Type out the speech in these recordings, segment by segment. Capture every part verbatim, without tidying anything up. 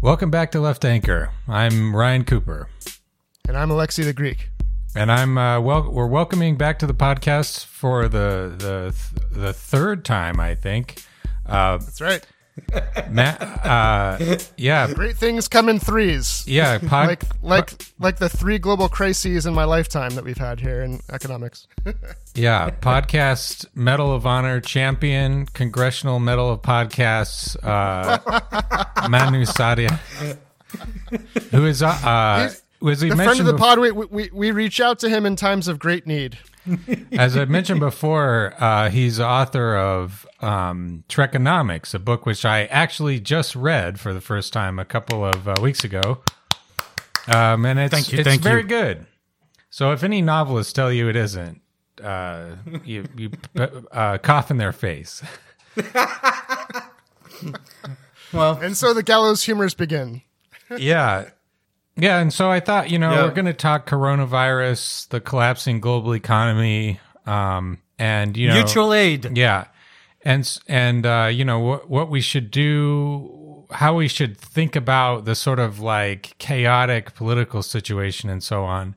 Welcome back to Left Anchor. I'm Ryan Cooper. And I'm Alexi the Greek. And I'm uh, well. We're welcoming back to the podcast for the the the third time, I think. Uh, That's right, Matt. Uh, yeah, great things come in threes. Yeah, pod- like like like the three global crises in my lifetime that we've had here in economics. Yeah, podcast Medal of Honor champion, Congressional Medal of Podcasts, uh, Manu Saadia, who is uh, was he the friend of the pod. We, we we reach out to him in times of great need. As I mentioned before, uh, he's author of um, Trekonomics, a book which I actually just read for the first time a couple of uh, weeks ago. Um, and it's, thank you, it's thank very you. good. So if any novelists tell you it isn't, uh, you, you uh, cough in their face. Well, and so the gallows humors begin. Yeah. Yeah, and so I thought, you know, yeah. we're going to talk coronavirus, the collapsing global economy, um, and, you know... mutual aid. Yeah, and, and uh, you know, wh- what we should do, how we should think about the sort of, like, chaotic political situation and so on.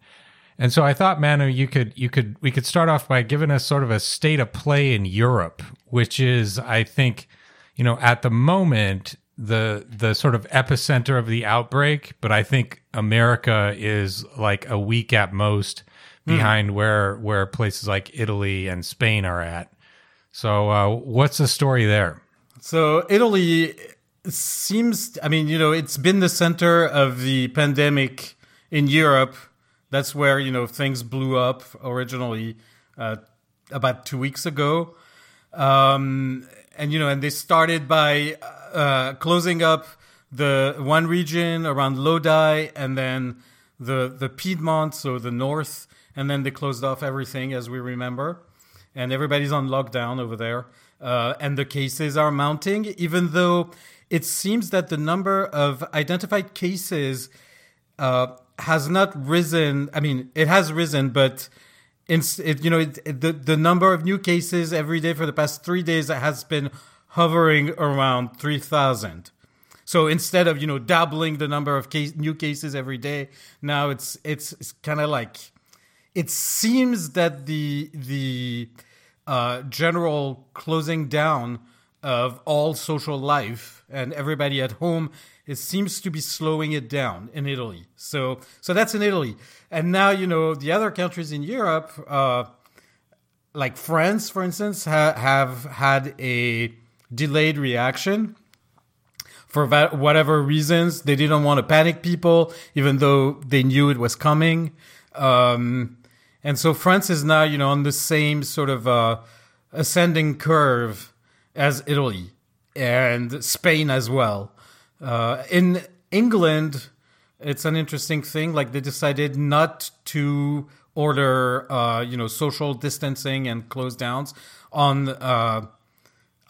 And so I thought, Manu, you could, you could, we could start off by giving us sort of a state of play in Europe, which is, I think, you know, at the moment... the the sort of epicenter of the outbreak, but I think America is like a week at most behind mm. where where places like Italy and Spain are at. So uh, what's the story there? So Italy seems, I mean, you know, it's been the center of the pandemic in Europe. That's where, you know, things blew up originally uh, about two weeks ago. Um, and, you know, and they started by... Uh, Uh, closing up the one region around Lodi and then the the Piedmont, so the north, and then they closed off everything, as we remember. And everybody's on lockdown over there. Uh, and the cases are mounting, even though it seems that the number of identified cases uh, has not risen. I mean, it has risen, but in, it, you know, it, it, the, the number of new cases every day for the past three days has been hovering around three thousand. So instead of, you know, doubling the number of case, new cases every day, now it's it's, it's kind of like, it seems that the the uh, general closing down of all social life and everybody at home, it seems to be slowing it down in Italy. So so that's in Italy. And now, you know, the other countries in Europe, uh, like France, for instance, ha- have had a... delayed reaction for whatever reasons. They didn't want to panic people, even though they knew it was coming. Um, and so France is now, you know, on the same sort of uh, ascending curve as Italy and Spain as well. Uh, in England, it's an interesting thing. Like they decided not to order, uh, you know, social distancing and close downs on... Uh,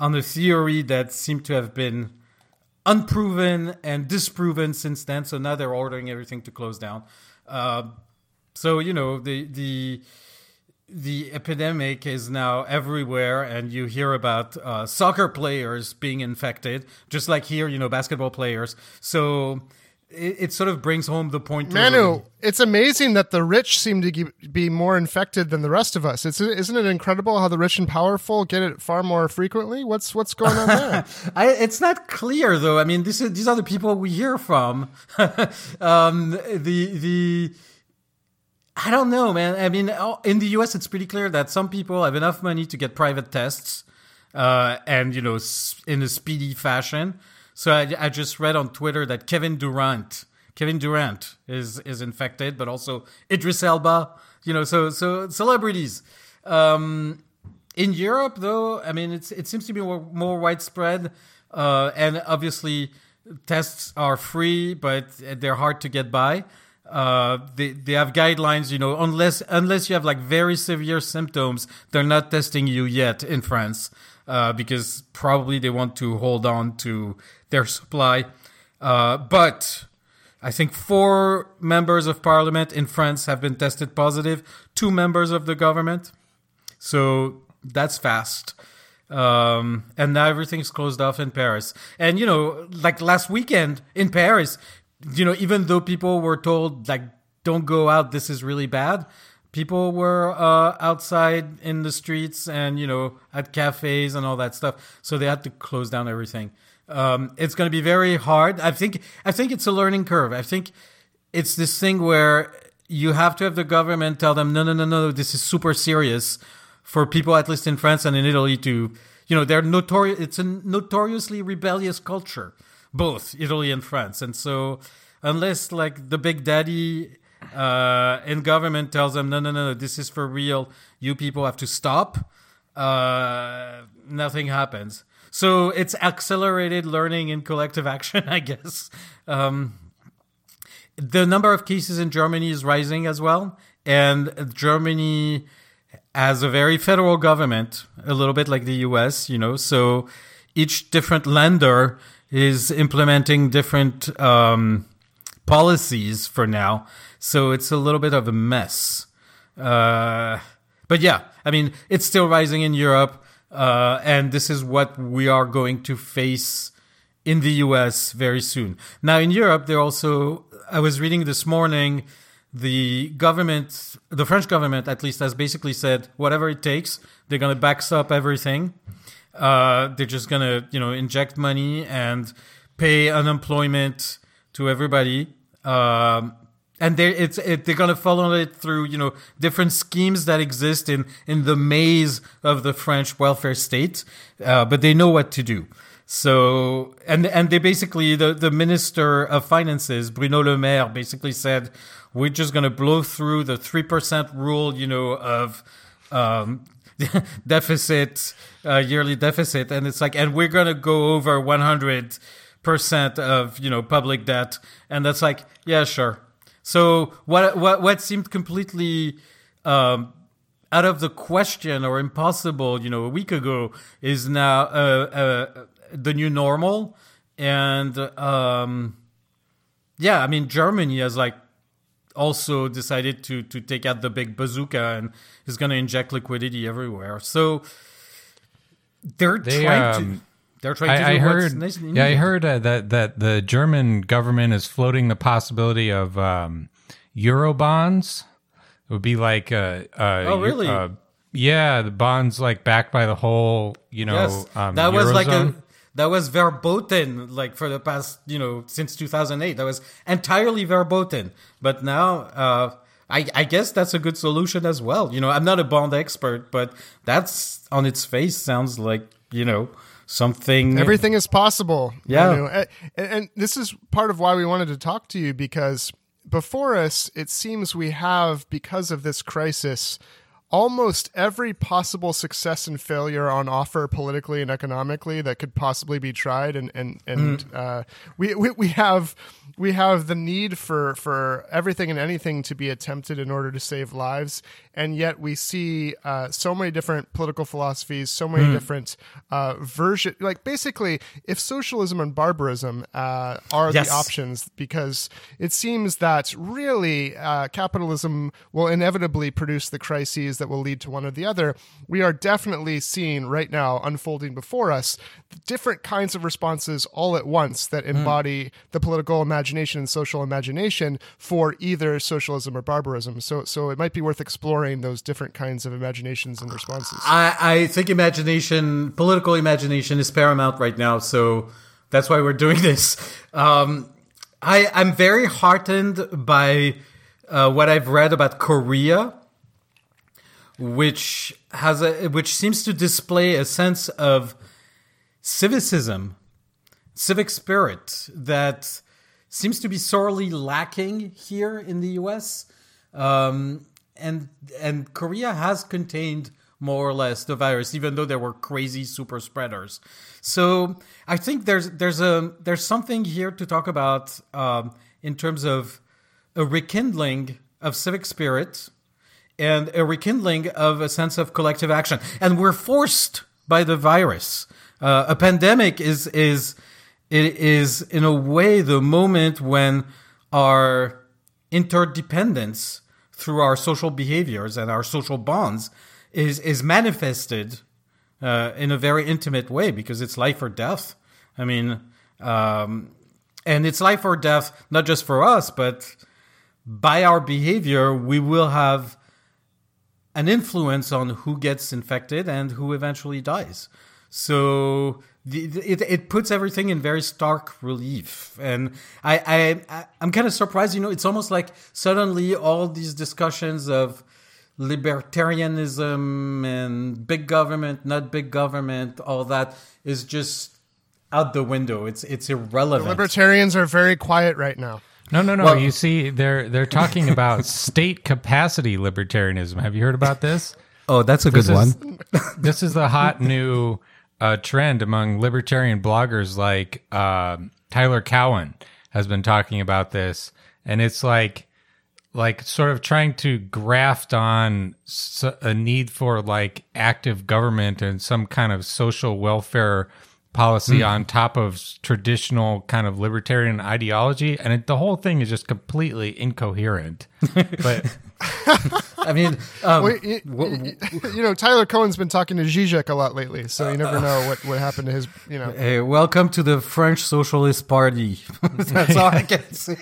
on a theory that seemed to have been unproven and disproven since then. So now they're ordering everything to close down. Uh, so, you know, the the the epidemic is now everywhere, and you hear about uh, soccer players being infected, just like here, you know, basketball players. So it, it sort of brings home the point. Manu, to it's amazing that the rich seem to be more infected than the rest of us. It's, isn't it incredible how the rich and powerful get it far more frequently? What's what's going on there? I, it's not clear, though. I mean, this is, these are the people we hear from. um, the the I don't know, man. I mean, in the U S, it's pretty clear that some people have enough money to get private tests uh, and, you know, in a speedy fashion. So I, I just read on Twitter that Kevin Durant, Kevin Durant is is infected, but also Idris Elba, you know, so so celebrities. Um, in Europe, though, I mean, it's it seems to be more, more widespread, uh, and obviously tests are free, but they're hard to get by. Uh, they they have guidelines, you know, unless unless you have like very severe symptoms, they're not testing you yet in France. Uh, because probably they want to hold on to their supply. Uh, but I think four members of parliament in France have been tested positive, two members of the government. So that's fast. Um, and now everything's closed off in Paris. And, you know, like last weekend in Paris, you know, even though people were told, like, don't go out, this is really bad, people were uh, outside in the streets and, you know, at cafes and all that stuff. So they had to close down everything. Um, it's going to be very hard. I think I think it's a learning curve. I think it's this thing where you have to have the government tell them, no, no, no, no, this is super serious, for people, at least in France and in Italy, to, you know, they're notorious. It's a notoriously rebellious culture, both Italy and France. And so unless like the big daddy uh, in government tells them, no, no, no, no, this is for real, you people have to stop, uh, nothing happens. So it's accelerated learning and collective action, I guess. Um, the number of cases in Germany is rising as well. And Germany has a very federal government, a little bit like the U S, you know. So each different lender is implementing different um, policies for now. So it's a little bit of a mess. Uh, but yeah, I mean, it's still rising in Europe. Uh, and this is what we are going to face in the U S very soon. Now, in Europe, they're also, I was reading this morning, the government, the French government at least, has basically said, whatever it takes, they're going to backstop everything. Uh, they're just going to, you know, inject money and pay unemployment to everybody. Um, and they, it's, it, they're going to follow it through, you know, different schemes that exist in, in the maze of the French welfare state. Uh, but they know what to do. So, and, and they basically, the, the Minister of Finances, Bruno Le Maire, basically said, we're just going to blow through the three percent rule, you know, of um, deficit, uh, yearly deficit. And it's like, and we're going to go over one hundred percent of, you know, public debt. And that's like, yeah, sure. So what what what seemed completely um, out of the question or impossible, you know, a week ago is now uh, uh, the new normal. And um, yeah, I mean, Germany has like, also decided to to take out the big bazooka and is going to inject liquidity everywhere. So they're they, trying um, to. They're trying I, to. Do I heard. Nice yeah, India. I heard uh, that that the German government is floating the possibility of um, euro bonds. It would be like. Uh, uh, oh really? Uh, yeah, the bonds like backed by the whole. You know, yes. um, that Eurozone. was like a. That was verboten, like for the past, you know, since two thousand eight. That was entirely verboten. But now, uh, I, I guess that's a good solution as well. You know, I'm not a bond expert, but that's on its face sounds like, you know, something. Everything is possible. Yeah. You know? and, and this is part of why we wanted to talk to you, because before us, it seems we have, because of this crisis, almost every possible success and failure on offer politically and economically that could possibly be tried. And, and, and mm. uh, we, we, we have, we have the need for, for everything and anything to be attempted in order to save lives. And yet we see uh, so many different political philosophies, so many mm. different uh, versions. Like basically if socialism and barbarism uh, are yes. the options, because it seems that really uh, capitalism will inevitably produce the crises that will lead to one or the other. We are definitely seeing right now unfolding before us different kinds of responses all at once that embody mm. the political imagination and social imagination for either socialism or barbarism. So, so it might be worth exploring those different kinds of imaginations and responses. I, I think imagination, political imagination, is paramount right now. So that's why we're doing this. Um, I, I'm very heartened by uh, what I've read about Korea, which has a which seems to display a sense of civicism, civic spirit that seems to be sorely lacking here in the U S. Um, and and Korea has contained more or less the virus, even though there were crazy super spreaders. So I think there's there's a there's something here to talk about um, in terms of a rekindling of civic spirit. And a rekindling of a sense of collective action. And we're forced by the virus. Uh, a pandemic is, is, it is in a way the moment when our interdependence through our social behaviors and our social bonds is, is manifested uh, in a very intimate way, because it's life or death. I mean, um, and it's life or death, not just for us, but by our behavior, we will have an influence on who gets infected and who eventually dies. So the, it it puts everything in very stark relief. And I, I, I, I'm kind of surprised, you know, it's almost like suddenly all these discussions of libertarianism and big government, not big government, all that is just out the window. It's it's irrelevant. The libertarians are very quiet right now. No, no, no. Well, you see, they're they're talking about state capacity libertarianism. Have you heard about this? Oh, that's a good this one. Is, this is the hot new uh, trend among libertarian bloggers, like uh, Tyler Cowen has been talking about this, and it's like like sort of trying to graft on a need for like active government and some kind of social welfare policy mm. on top of traditional kind of libertarian ideology, and it, the whole thing is just completely incoherent. But I mean, um, well, you, w- w- you know, Tyler Cohen's been talking to Zizek a lot lately, so you never uh, know what, what happened to his. You know, hey, welcome to the French Socialist Party. That's all I can say.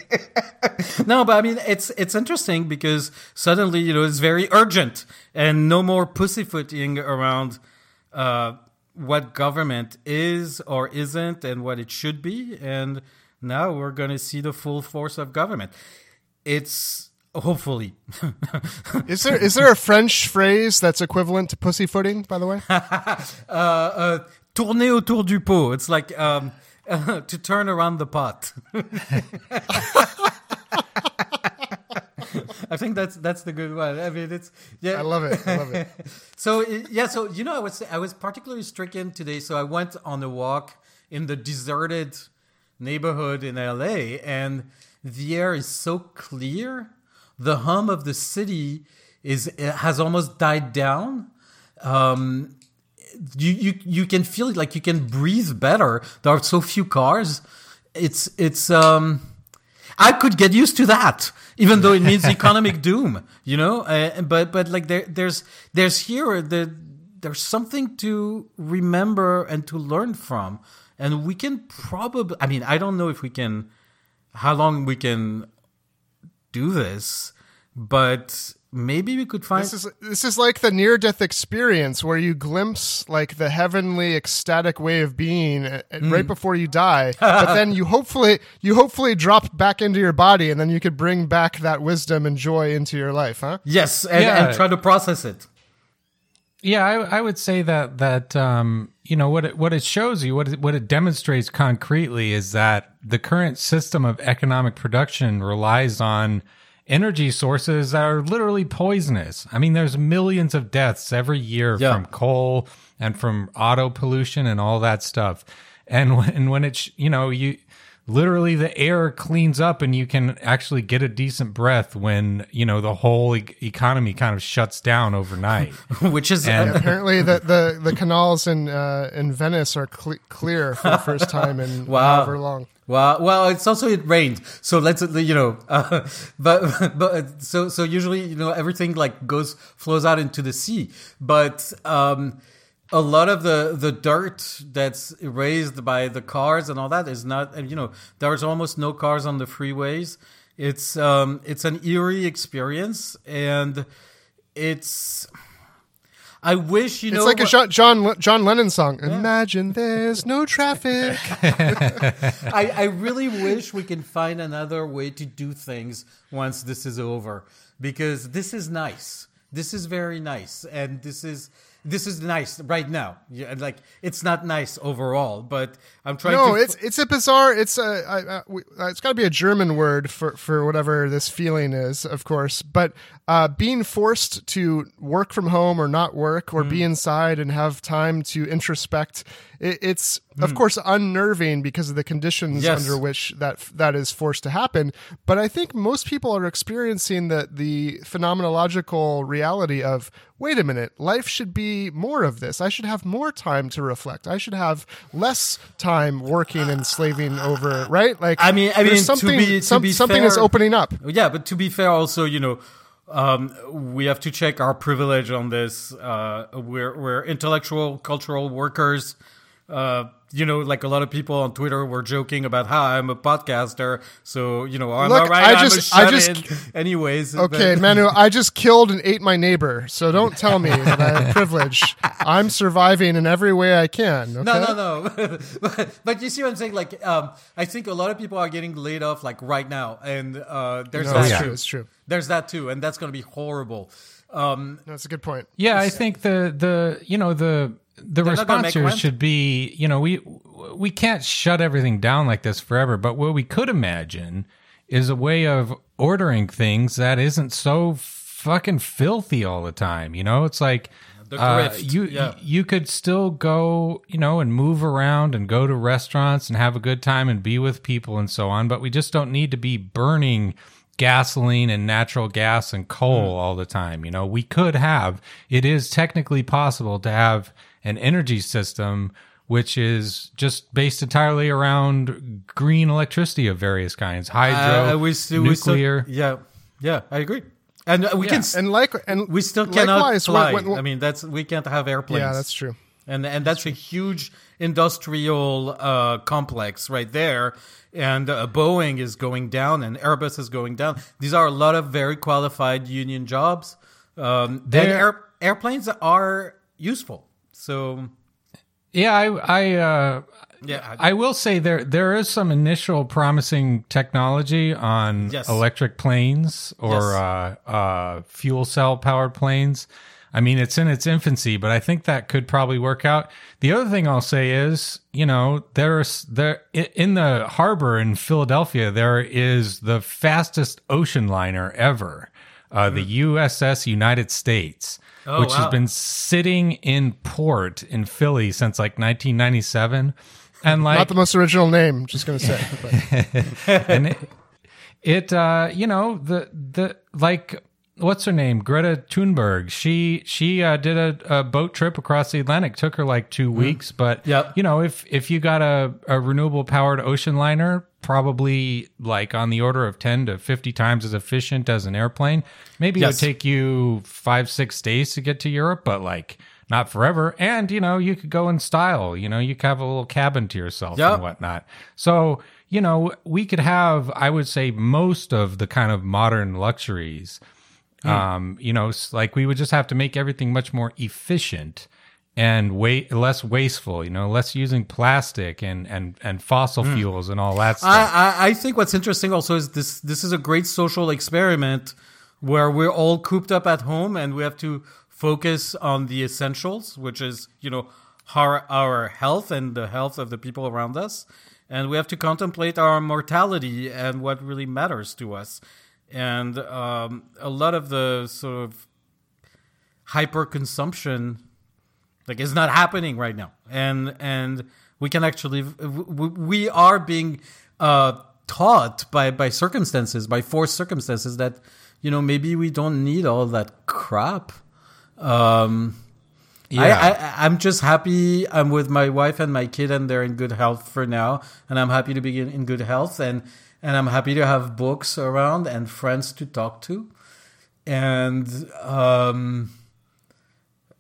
No, but I mean, it's it's interesting because suddenly, you know, it's very urgent and no more pussyfooting around Uh, what government is or isn't and what it should be. And now we're going to see the full force of government. It's hopefully. is there is there a French phrase that's equivalent to pussyfooting, by the way? uh, uh, tourner autour du pot. It's like um, uh, to turn around the pot. I think that's that's the good one. I mean, it's yeah. I love it. I love it. So yeah, so you know, I was I was particularly stricken today. So I went on a walk in the deserted neighborhood in L A, and the air is so clear. The hum of the city is it has almost died down. Um, you you you can feel it, like you can breathe better. There are so few cars. It's it's um. I could get used to that, even though it means economic doom, you know. Uh, but but like there there's there's here the, there's something to remember and to learn from, and we can probably. I mean, I don't know if we can, how long we can do this, but maybe we could find. This is this is like the near-death experience where you glimpse like the heavenly ecstatic way of being mm. right before you die, but then you hopefully you hopefully drop back into your body, and then you could bring back that wisdom and joy into your life, huh? Yes, and, yeah. and try to process it. Yeah, I, I would say that that um, you know what it, what it shows you, what it, what it demonstrates concretely is that the current system of economic production relies on energy sources that are literally poisonous. I mean, there's millions of deaths every year yeah. from coal and from auto pollution and all that stuff. And when, and when it's, you know, you literally the air cleans up and you can actually get a decent breath when, you know, the whole e- economy kind of shuts down overnight. Which is and, apparently the, the, the canals in uh, in Venice are cl- clear for the first time in wow. however long. Well, well, it's also it rained, so let's you know, uh, but but so so usually you know everything like goes flows out into the sea, but um, a lot of the, the dirt that's raised by the cars and all that is not you know there's almost no cars on the freeways. It's um it's an eerie experience, and it's. I wish you know. It's like what, a John John Lennon song. Yeah. Imagine there's no traffic. I, I really wish we can find another way to do things once this is over, because this is nice. This is very nice, and this is this is nice right now. Yeah, like it's not nice overall, but I'm trying. No, to... No, it's it's a bizarre. It's a I, I, it's got to be a German word for for whatever this feeling is, of course, but. Uh, being forced to work from home or not work or mm. be inside and have time to introspect, it, it's, mm. of course, unnerving because of the conditions yes. under which that that is forced to happen. But I think most people are experiencing the, the phenomenological reality of, wait a minute, life should be more of this. I should have more time to reflect. I should have less time working and slaving over, right? Like, I mean, I mean, something, to be, to some, be something fair, is opening up. Yeah, but to be fair also, you know, Um, we have to check our privilege on this. Uh, we're we're intellectual, cultural workers. Uh, you know, like a lot of people on Twitter were joking about how I'm a podcaster. So, you know, I'm Look, all right. I I'm just, a I just, anyways. Okay, but. Manu, I just killed and ate my neighbor. So don't tell me that I have privilege. I'm surviving in every way I can. Okay? No, no, no. but, but you see what I'm saying? Like, um, I think a lot of people are getting laid off like right now. And uh, there's no, that yeah. true. It's true. There's that too. And that's going to be horrible. Um, no, that's a good point. Yeah, I think the, the you know, the, The They're response here should be, you know, we we can't shut everything down like this forever. But what we could imagine is a way of ordering things that isn't so fucking filthy all the time. You know, it's like uh, you yeah. you could still go, you know, and move around and go to restaurants and have a good time and be with people and so on. But we just don't need to be burning gasoline and natural gas and coal all the time. You know, we could have. It is technically possible to have an energy system which is just based entirely around green electricity of various kinds, hydro, uh, we still, nuclear. We still, yeah, yeah, I agree. And we yeah. can, and like, and we still cannot likewise, fly. When, when, I mean, that's we can't have airplanes. Yeah, that's true. And and that's, that's a huge industrial uh, complex right there. And uh, Boeing is going down, and Airbus is going down. These are a lot of very qualified union jobs. Um, then air, airplanes are useful. So, yeah, I, I, uh, yeah, I, I will say there there is some initial promising technology on yes. electric planes or yes. uh, uh, fuel cell powered planes. I mean, it's in its infancy, but I think that could probably work out. The other thing I'll say is, you know, there's there in the harbor in Philadelphia, there is the fastest ocean liner ever, uh, mm. the U S S United States. Oh, which wow. has been sitting in port in Philly since like nineteen ninety-seven, and like not the most original name. Just gonna say, and it, it uh, you know, the the like what's her name, Greta Thunberg. She she uh, did a, a boat trip across the Atlantic. Took her like two mm-hmm. weeks, but yep. you know, if if you got a, a renewable powered ocean liner, probably like on the order of ten to fifty times as efficient as an airplane. Maybe yes. it would take you five, six days to get to Europe, but like not forever. And, you know, you could go in style, you know, you could have a little cabin to yourself yep. and whatnot. So, you know, we could have, I would say, most of the kind of modern luxuries. Mm. Um, you know, like we would just have to make everything much more efficient and way less wasteful, you know, less using plastic and and, and fossil mm. fuels and all that stuff. I, I, I think what's interesting also is this this is a great social experiment where we're all cooped up at home and we have to focus on the essentials, which is, you know, our, our health and the health of the people around us. And we have to contemplate our mortality and what really matters to us. And um, a lot of the sort of hyper-consumption like it's not happening right now, and and we can actually we are being uh, taught by, by circumstances, by forced circumstances that you know maybe we don't need all that crap. Um, yeah, I, I, I'm just happy I'm with my wife and my kid, and they're in good health for now, and I'm happy to be in good health, and and I'm happy to have books around and friends to talk to, and. Um,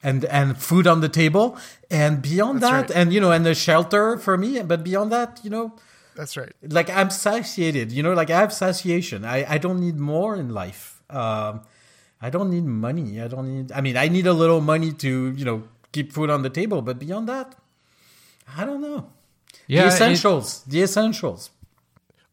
And and food on the table, and beyond that's that, right. and you know, and the shelter for me. But beyond that, you know, that's right. Like I'm satiated, you know, like I have satiation. I, I don't need more in life. Um, I don't need money. I don't need. I mean, I need a little money to you know keep food on the table. But beyond that, I don't know. Yeah, the essentials. It, the essentials.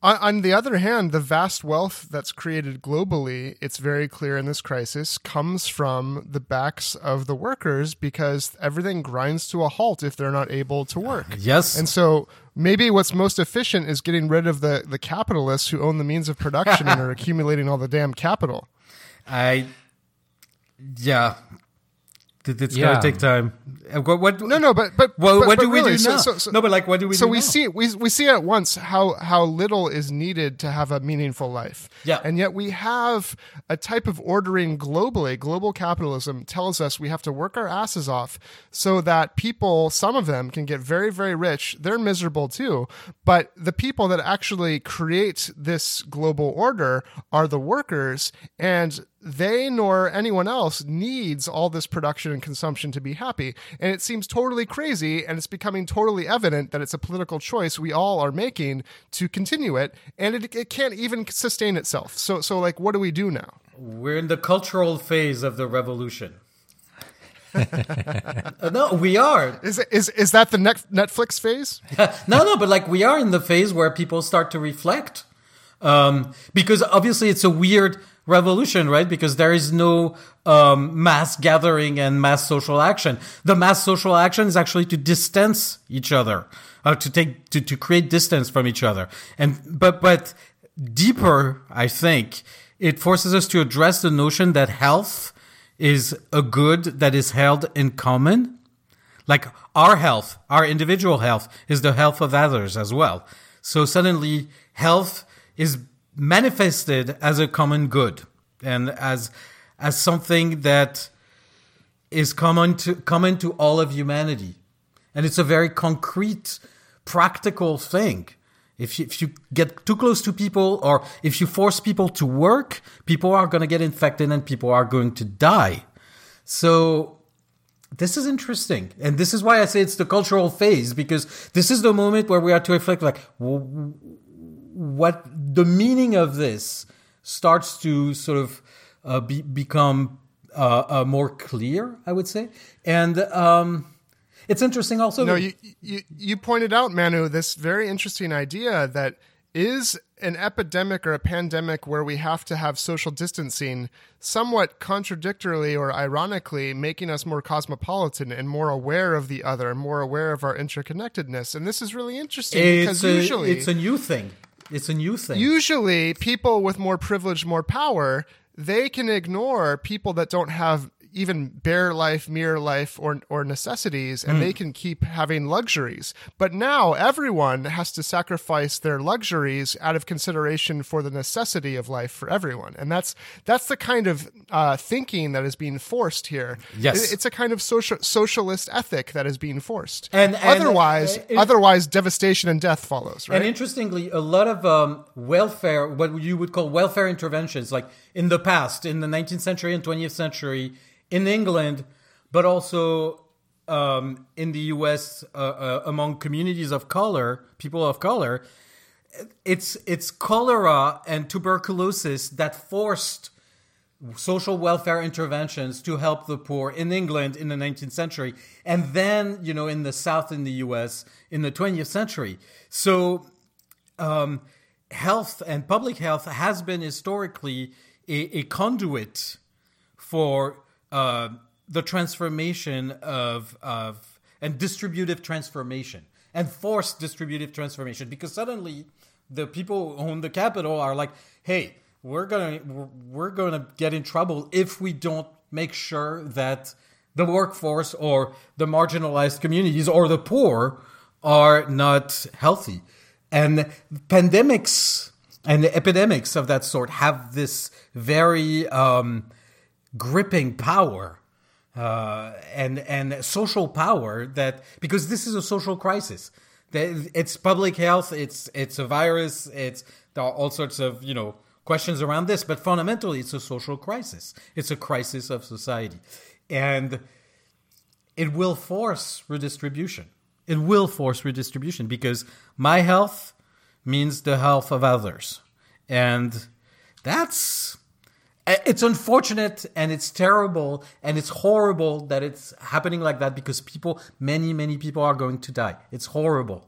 On, on the other hand, the vast wealth that's created globally, it's very clear in this crisis, comes from the backs of the workers because everything grinds to a halt if they're not able to work. Yes. And so maybe what's most efficient is getting rid of the, the capitalists who own the means of production and are accumulating all the damn capital. I, yeah. It's yeah. going to take time. What, what, no, no, but but well, but, what do but really, we do now? So, so, so, no, but like, what do we? So do we now? see we we see at once how how little is needed to have a meaningful life. Yeah, and yet we have a type of ordering globally. Global capitalism tells us we have to work our asses off so that people, some of them, can get very very rich. They're miserable too, but the people that actually create this global order are the workers and. they nor anyone else needs all this production and consumption to be happy. And it seems totally crazy, and it's becoming totally evident that it's a political choice we all are making to continue it, and it, it can't even sustain itself. So, so like, what do we do now? We're in the cultural phase of the revolution. No, we are. Is is is that the Netflix phase? no, no, but like we are in the phase where people start to reflect, um, because obviously it's a weird revolution, right? Because there is no um, mass gathering and mass social action. The mass social action is actually to distance each other, uh, to take to to create distance from each other, and but but deeper, I think it forces us to address the notion that health is a good that is held in common. Like our health, our individual health, is the health of others as well. So suddenly health is manifested as a common good and as as something that is common to common to all of humanity. And it's a very concrete, practical thing. If you, if you get too close to people, or if you force people to work, people are going to get infected and people are going to die. So this is interesting. And this is why I say it's the cultural phase, because this is the moment where we are to reflect, like, what the meaning of this starts to sort of uh, be, become uh, uh, more clear, I would say. And um it's interesting also. No, you, you you pointed out, Manu, this very interesting idea that is an epidemic or a pandemic where we have to have social distancing somewhat contradictorily or ironically making us more cosmopolitan and more aware of the other and more aware of our interconnectedness. And this is really interesting it's because a, usually... It's a new thing. It's a new thing. Usually people with more privilege, more power, they can ignore people that don't have even bare life, mere life, or or necessities, and mm. they can keep having luxuries. But now everyone has to sacrifice their luxuries out of consideration for the necessity of life for everyone. And that's that's the kind of uh, thinking that is being forced here. Yes. It, it's a kind of social, socialist ethic that is being forced. And, and Otherwise, uh, it, otherwise devastation and death follows, right? And interestingly, a lot of um, welfare, what you would call welfare interventions, like in the past, in the nineteenth century and twentieth century, in England, but also um, in the U S, uh, uh, among communities of color, people of color, it's it's cholera and tuberculosis that forced social welfare interventions to help the poor in England in the nineteenth century, and then you know in the South in the U S in the twentieth century. So, um, health and public health has been historically a, a conduit for Uh, the transformation of of and distributive transformation and forced distributive transformation, because suddenly the people who own the capital are like, hey, we're gonna we're gonna get in trouble if we don't make sure that the workforce or the marginalized communities or the poor are not healthy. And pandemics and epidemics of that sort have this very um gripping power uh, and and social power, that because this is a social crisis. It's public health. It's it's a virus. It's there are all sorts of you know questions around this, but fundamentally, it's a social crisis. It's a crisis of society, and it will force redistribution. It will force redistribution because my health means the health of others, and that's. It's unfortunate and it's terrible and it's horrible that it's happening like that, because people, many, many people are going to die. It's horrible.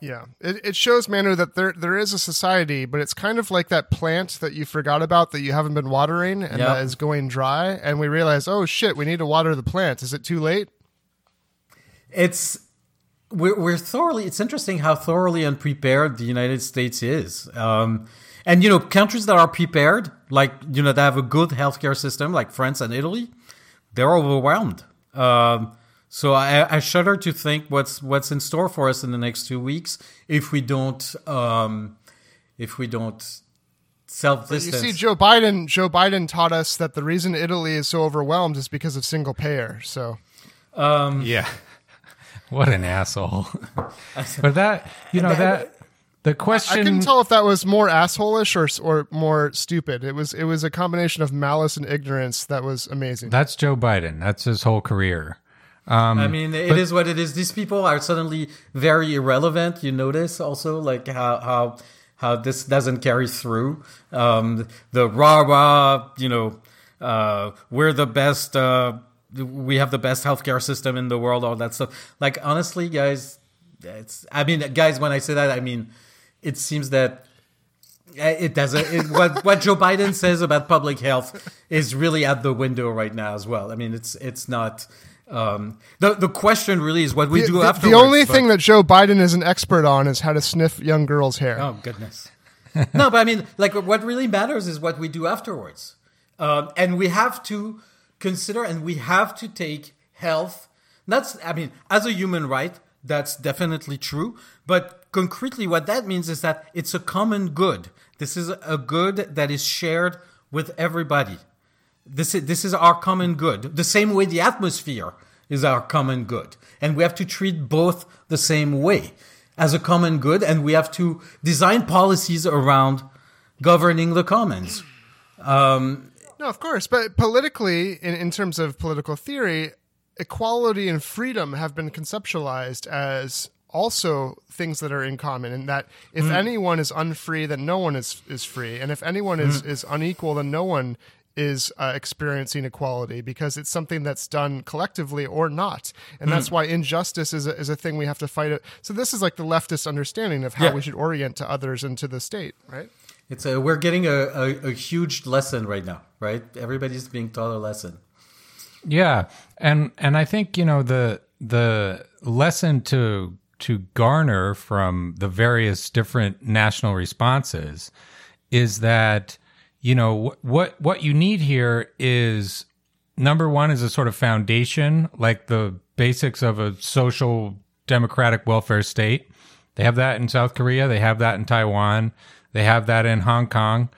Yeah. It, it shows, Manu, that there there is a society, but it's kind of like that plant that you forgot about that you haven't been watering and yep. that is going dry. And we realize, oh, shit, we need to water the plant. Is it too late? It's we're, we're thoroughly, it's interesting how thoroughly unprepared the United States is. Um And, you know, countries that are prepared, like, you know, that have a good healthcare system, like France and Italy, they're overwhelmed. Um, so I, I shudder to think what's what's in store for us in the next two weeks if we don't um, if we don't self-distance. But you see, Joe Biden, Joe Biden taught us that the reason Italy is so overwhelmed is because of single payer. So, um, yeah, what an asshole. But that, you know, that. The question I, I couldn't tell if that was more asshole-ish or or more stupid. It was it was a combination of malice and ignorance that was amazing. That's Joe Biden. That's his whole career. Um, I mean, it but, is what it is. These people are suddenly very irrelevant. You notice also like how how how this doesn't carry through. Um, the rah rah, you know, uh, we're the best. Uh, we have the best healthcare system in the world. All that stuff. Like honestly, guys, it's. I mean, guys, when I say that, I mean. It seems that it doesn't. It, what what Joe Biden says about public health is really out the window right now as well. I mean, it's it's not. Um, the the question really is what we the, do the, afterwards. The only but, thing that Joe Biden is an expert on is how to sniff young girls' hair. Oh goodness! No, but I mean, like, what really matters is what we do afterwards, um, and we have to consider and we have to take health. That's I mean, as a human right, that's definitely true, but. Concretely, what that means is that it's a common good. This is a good that is shared with everybody. This is, this is our common good. The same way the atmosphere is our common good. And we have to treat both the same way as a common good. And we have to design policies around governing the commons. Um, no, of course. But politically, in, in terms of political theory, equality and freedom have been conceptualized as... also things that are in common, and that if mm. anyone is unfree, then no one is, is free. And if anyone mm. is, is unequal, then no one is uh, experiencing equality, because it's something that's done collectively or not. And mm. that's why injustice is a, is a thing we have to fight. So this is like the leftist understanding of how yeah. we should orient to others and to the state, right? It's a, we're getting a, a, a huge lesson right now, right? Everybody's being taught a lesson. Yeah. And, and I think, you know, the, the lesson to, to garner from the various different national responses is that, you know, what what you need here is, number one, is a sort of foundation, like the basics of a social democratic welfare state. They have that in South Korea. They have that in Taiwan. They have that in Hong Kong.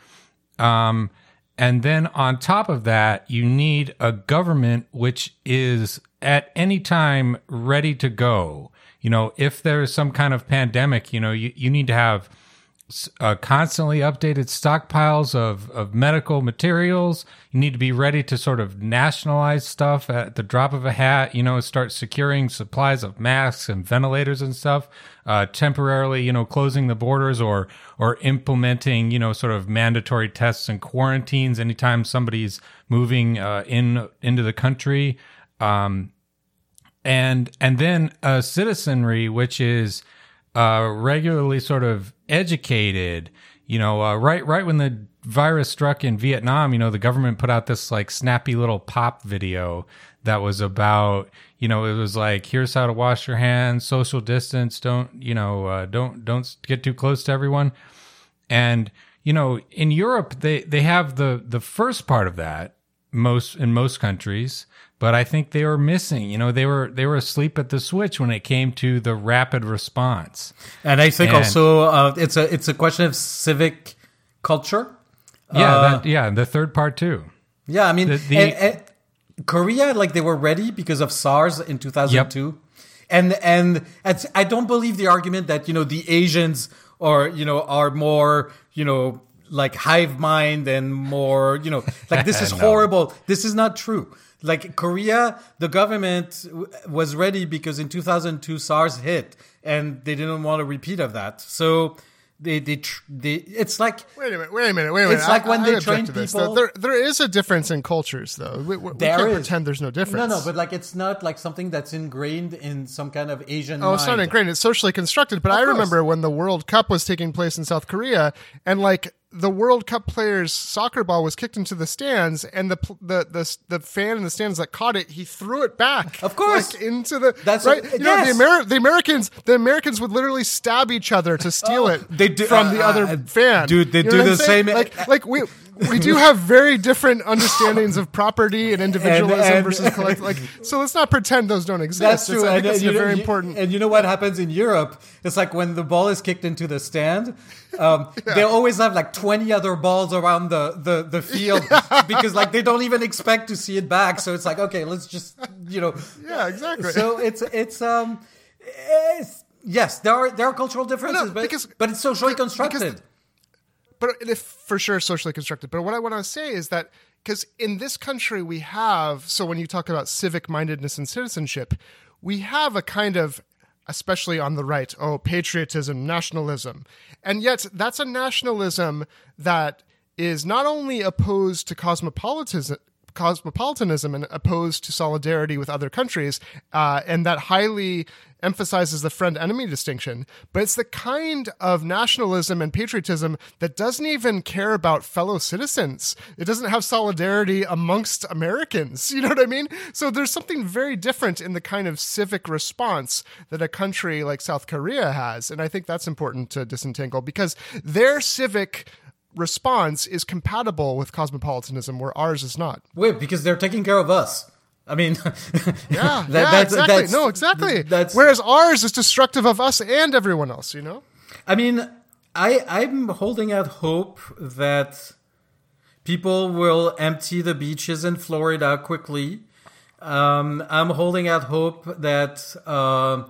Um, and then on top of that, you need a government which is at any time ready to go. You know, if there is some kind of pandemic, you know, you, you need to have uh, constantly updated stockpiles of, of medical materials. You need to be ready to sort of nationalize stuff at the drop of a hat, you know, start securing supplies of masks and ventilators and stuff, uh, temporarily, you know, closing the borders or or implementing, you know, sort of mandatory tests and quarantines anytime somebody's moving uh, in into the country. Um And and then a citizenry which is uh, regularly sort of educated, you know, uh, right right when the virus struck in Vietnam, you know, the government put out this like snappy little pop video that was about, you know, it was like, here's how to wash your hands, social distance, don't, you know, uh, don't don't get too close to everyone. And, you know, in Europe, they, they have the, the first part of that most in most countries. But I think they were missing, you know, they were they were asleep at the switch when it came to the rapid response. And I think and, also uh, it's a it's a question of civic culture. Yeah, uh, that, yeah, the third part too. Yeah, I mean, the, the, and, and Korea, like they were ready because of SARS in two thousand two. Yep. And and it's, I don't believe the argument that, you know, the Asians are, you know, are more, you know, like hive mind and more, you know, like this is no. horrible. This is not true. Like Korea, the government w- was ready because in two thousand two SARS hit, and they didn't want a repeat of that. So they they, tr- they it's like wait a minute, wait a minute, wait a minute. It's I, like when I, they I train people. There, there is a difference in cultures, though. We, we, there we can't is. pretend there's no difference. No, no, but like it's not like something that's ingrained in some kind of Asian. Oh, mind. It's not ingrained. It's socially constructed. But of I course. remember when the World Cup was taking place in South Korea, and like. The World Cup player's soccer ball was kicked into the stands, and the the the, the fan in the stands that caught it, he threw it back, of course, like, into the that's right. What, you yes. know, the, Ameri- the Americans, the Americans would literally stab each other to steal oh, it they do, from uh, the other uh, fan. Dude, they you know do the saying? same. Like, like we we do have very different understandings of property and individualism and, and, versus collective. Like, so let's not pretend those don't exist. That's true. It's, I and, think that's uh, very know, important. You, and you know what happens in Europe? It's like when the ball is kicked into the stand. Um, yeah. They always have like twenty other balls around the, the, the field yeah. because like they don't even expect to see it back. So it's like, okay, let's just, you know. Yeah, exactly. So it's, it's, um, it's, Yes, there are there are cultural differences, no, but, because, but it's socially because, constructed. Because, but if for sure socially constructed. But what I want to say is that because in this country we have, so when you talk about civic mindedness and citizenship, we have a kind of, especially on the right, oh, patriotism, nationalism. And yet that's a nationalism that is not only opposed to cosmopolitanism, cosmopolitanism and opposed to solidarity with other countries, uh, and that highly emphasizes the friend-enemy distinction, but it's the kind of nationalism and patriotism that doesn't even care about fellow citizens. It doesn't have solidarity amongst Americans, you know what I mean? So there's something very different in the kind of civic response that a country like South Korea has, and I think that's important to disentangle because their civic response is compatible with cosmopolitanism, where ours is not. Wait, because they're taking care of us. I mean, yeah, that, yeah, that's, exactly. That's, no, exactly. That's, Whereas ours is destructive of us and everyone else. You know, I mean, I I'm holding out hope that people will empty the beaches in Florida quickly. Um, I'm holding out hope that uh,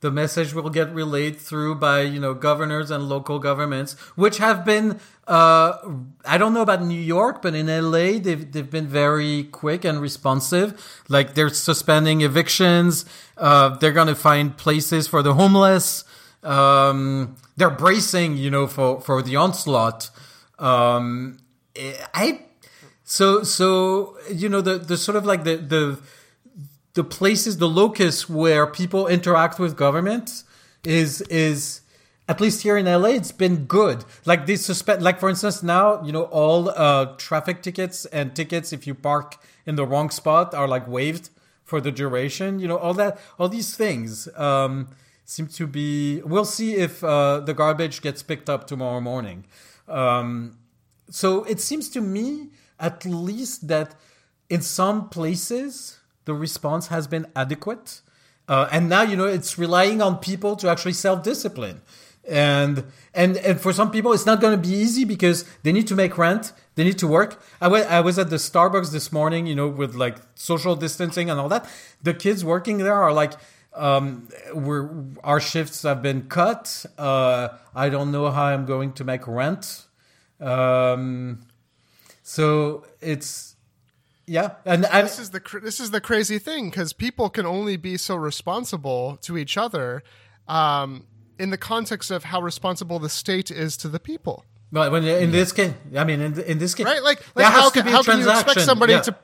the message will get relayed through by you know governors and local governments, which have been. Uh, I don't know about New York, but in L A, they've, they've been very quick and responsive. Like they're suspending evictions. Uh, they're going to find places for the homeless. Um, they're bracing, you know, for, for the onslaught. Um, I, so, so, you know, the, the sort of like the, the, the places, the locus where people interact with government is, is, at least here in L A, it's been good. Like they suspend, like for instance, now you know all uh, traffic tickets and tickets if you park in the wrong spot are like waived for the duration. You know all that, all these things um, seem to be. We'll see if uh, the garbage gets picked up tomorrow morning. Um, so it seems to me, at least, that in some places the response has been adequate, uh, and now you know it's relying on people to actually self-discipline. And, and, and for some people, it's not going to be easy because they need to make rent. They need to work. I went, I was at the Starbucks this morning, you know, with like social distancing and all that. The kids working there are like, um, we're, our shifts have been cut. Uh, I don't know how I'm going to make rent. Um, so it's, yeah, and I, this is the, cr- this is the crazy thing because people can only be so responsible to each other. Um, in the context of how responsible the state is to the people. But when, in this case, I mean, in, in this case, right? Like, like how, can, how can you expect somebody yeah. to,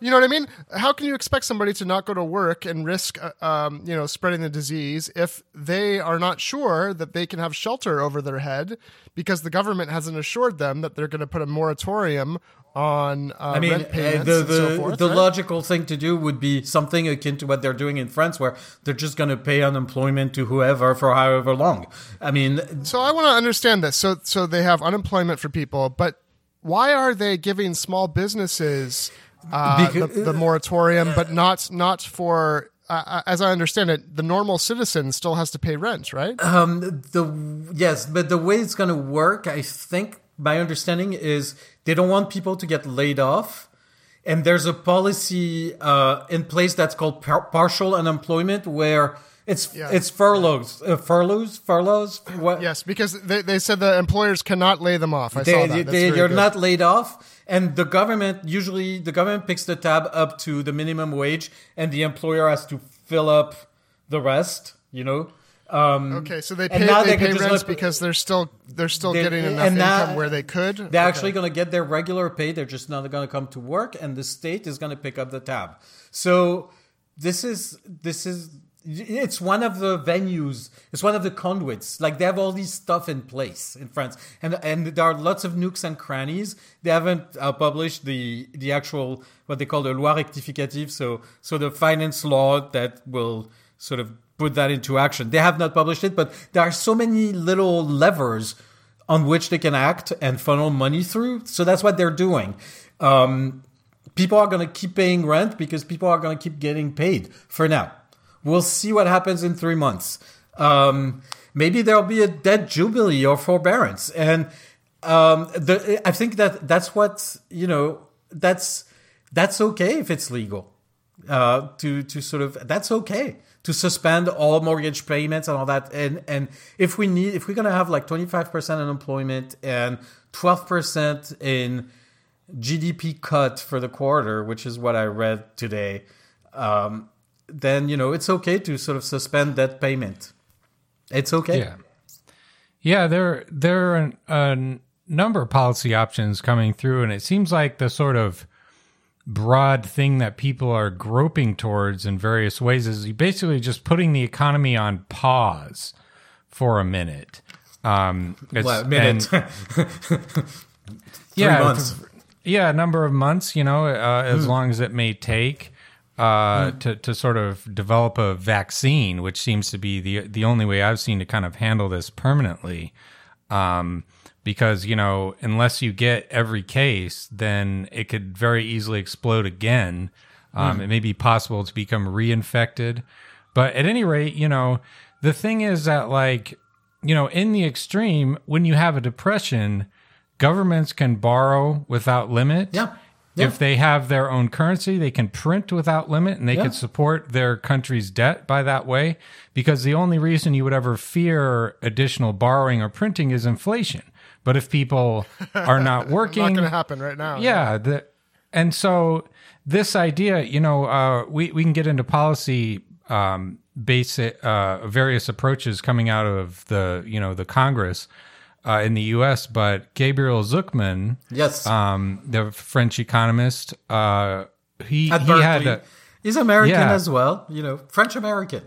you know what I mean? How can you expect somebody to not go to work and risk, uh, um, you know, spreading the disease if they are not sure that they can have shelter over their head because the government hasn't assured them that they're going to put a moratorium on uh, I mean, rent payments uh, the, the, and so forth, the right? logical thing to do would be something akin to what they're doing in France, where they're just going to pay unemployment to whoever for however long. I mean, so I want to understand this. So, so they have unemployment for people, but why are they giving small businesses uh, because, the, the moratorium, but not not for? Uh, as I understand it, the normal citizen still has to pay rent, right? Um, the yes, but the way it's going to work, I think. My understanding is they don't want people to get laid off. And there's a policy uh, in place that's called par- partial unemployment where it's yeah. it's furloughs, uh, furloughs, furloughs. What? Yes, because they, they said the employers cannot lay them off. I they, saw that. That's they, they're good. Not laid off. And the government, usually the government picks the tab up to the minimum wage and the employer has to fill up the rest, you know. Um, okay, so they pay, they pay rents because they're still they're still they, getting enough now, income where they could. They're okay. actually going to get their regular pay. They're just not going to come to work, and the state is going to pick up the tab. So this is this is it's one of the venues. It's one of the conduits. Like they have all these stuff in place in France, and and there are lots of nooks and crannies. They haven't uh, published the the actual what they call the loi rectificative. So so the finance law that will sort of put that into action. They have not published it, but there are so many little levers on which they can act and funnel money through. So that's what they're doing. Um, people are going to keep paying rent because people are going to keep getting paid for now. We'll see what happens in three months. Um, maybe there'll be a debt jubilee or forbearance. And um, the, I think that that's what, you know, that's that's okay if it's legal. Uh, to to sort of, that's okay. to suspend all mortgage payments and all that. And and if we need, if we're gonna have like twenty-five percent unemployment and twelve percent in G D P cut for the quarter, which is what I read today, um, then you know it's okay to sort of suspend that payment. It's okay. Yeah, yeah. There there are a uh, number of policy options coming through, and it seems like the sort of broad thing that people are groping towards in various ways is basically just putting the economy on pause for a minute. Um, it's, well, a minute. And, yeah, months. yeah, a number of months. You know, uh, as mm. long as it may take. Uh, mm. to, to sort of develop a vaccine, which seems to be the the only way I've seen to kind of handle this permanently. Um, because, you know, unless you get every case, then it could very easily explode again. Um, mm. It may be possible to become reinfected. But at any rate, you know, the thing is that, like, you know, in the extreme, when you have a depression, governments can borrow without limit. Yeah. If they have their own currency, they can print without limit, and they yeah. can support their country's debt by that way, because the only reason you would ever fear additional borrowing or printing is inflation. But if people are not working... It's not going to happen right now. Yeah. The, and so this idea, you know, uh, we, we can get into policy um, basic, uh, various approaches coming out of the, you know, the Congress, Uh, in the U S, but Gabriel Zucman, yes, um, the French economist, uh, he At he Berkeley. had a, he's American yeah. as well, you know, French American,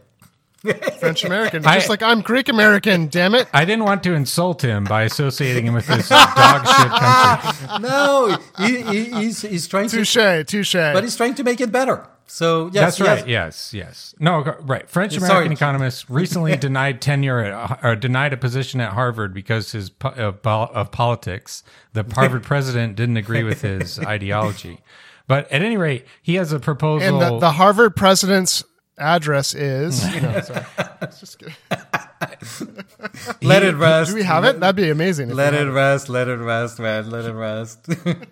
French American, just like I'm Greek American. Damn it! I didn't want to insult him by associating him with this dog shit country. No, he, he, he's he's trying touche, to touche, touche, but he's trying to make it better. So yes, that's right. Yes, yes. yes. No, right. French American economist recently denied tenure at, or denied a position at Harvard because his of, of politics. The Harvard president didn't agree with his ideology. But at any rate, he has a proposal. And the, the Harvard president's address is. You know, sorry. Just kidding. Let it rest. Do we have it? That'd be amazing. Let it rest. Let it rest, man. Let it rest.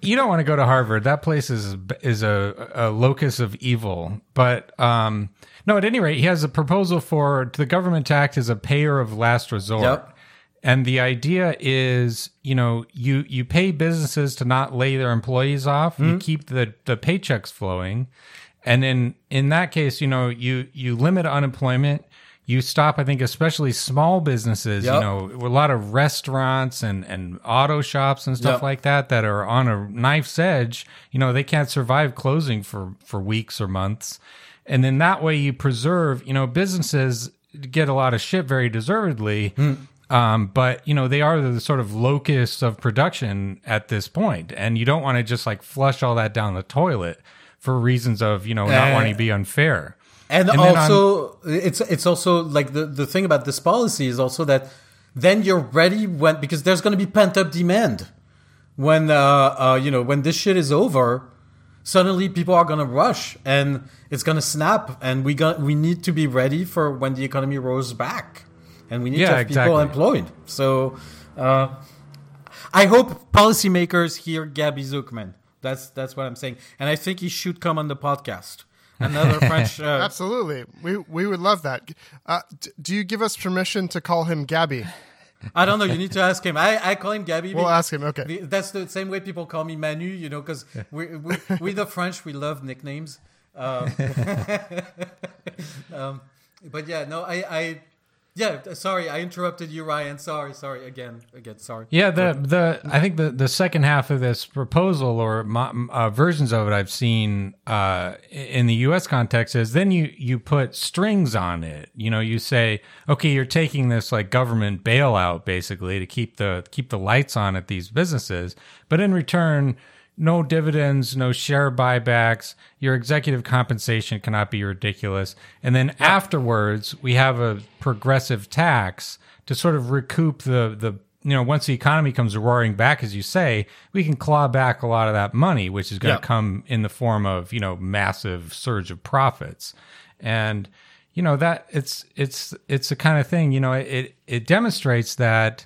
You don't want to go to Harvard. That place is is a, a locus of evil. But um, no, at any rate, he has a proposal for the government to act as a payer of last resort. Yep. And the idea is, you know, you, you pay businesses to not lay their employees off. Mm-hmm. You keep the, the paychecks flowing. And in, in that case, you know, you, you limit unemployment. You stop, I think, especially small businesses, yep. you know, a lot of restaurants and, and auto shops and stuff yep. like that that are on a knife's edge. You know, they can't survive closing for, for weeks or months. And then that way you preserve, you know, businesses get a lot of shit very deservedly. Mm. Um, but, you know, they are the sort of locus of production at this point. And you don't want to just like flush all that down the toilet for reasons of, you know, not uh. wanting to be unfair. And, and also, on- it's it's also like the, the thing about this policy is also that then you're ready when, because there's going to be pent up demand when uh, uh you know when this shit is over. Suddenly, people are going to rush and it's going to snap, and we got we need to be ready for when the economy rolls back, and we need yeah, to have exactly. people employed. So, uh, I hope policymakers hear Gabby Zucman. That's that's what I'm saying, and I think he should come on the podcast. Another French. Uh, Absolutely, we we would love that. Uh, d- do you give us permission to call him Gabby? I don't know. You need to ask him. I, I call him Gabby. We'll ask him. Okay. The, that's the same way people call me Manu. You know, because we we we the French, we love nicknames. Um, um, but yeah, no, I, I yeah. Sorry, I interrupted you, Ryan. Sorry, sorry again, again. Sorry. Yeah, the the I think the the second half of this proposal or uh, versions of it I've seen. Uh, in the U S context is then you, you put strings on it. You know, you say, okay, you're taking this like government bailout basically to keep the, keep the lights on at these businesses. But in return, no dividends, no share buybacks. Your executive compensation cannot be ridiculous. And then yeah. afterwards we have a progressive tax to sort of recoup the, the, you know, once the economy comes roaring back, as you say, we can claw back a lot of that money, which is going to yep. come in the form of, you know, massive surge of profits. And, you know, that it's, it's, it's the kind of thing, you know, it, it demonstrates that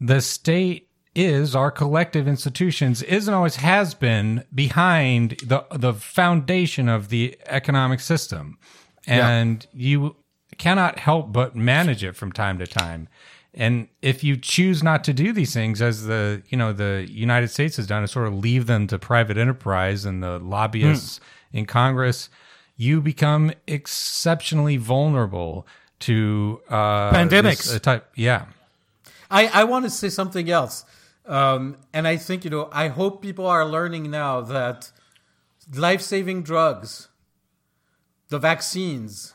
the state is our collective institutions is and always has been behind the, the foundation of the economic system. and yeah. you cannot help but manage it from time to time. And if you choose not to do these things, as the you know the United States has done, is sort of leave them to private enterprise and the lobbyists mm. in Congress, you become exceptionally vulnerable to uh, pandemics. This, uh, type, yeah, I, I want to say something else, um, and I think you know I hope people are learning now that life-saving drugs, the vaccines,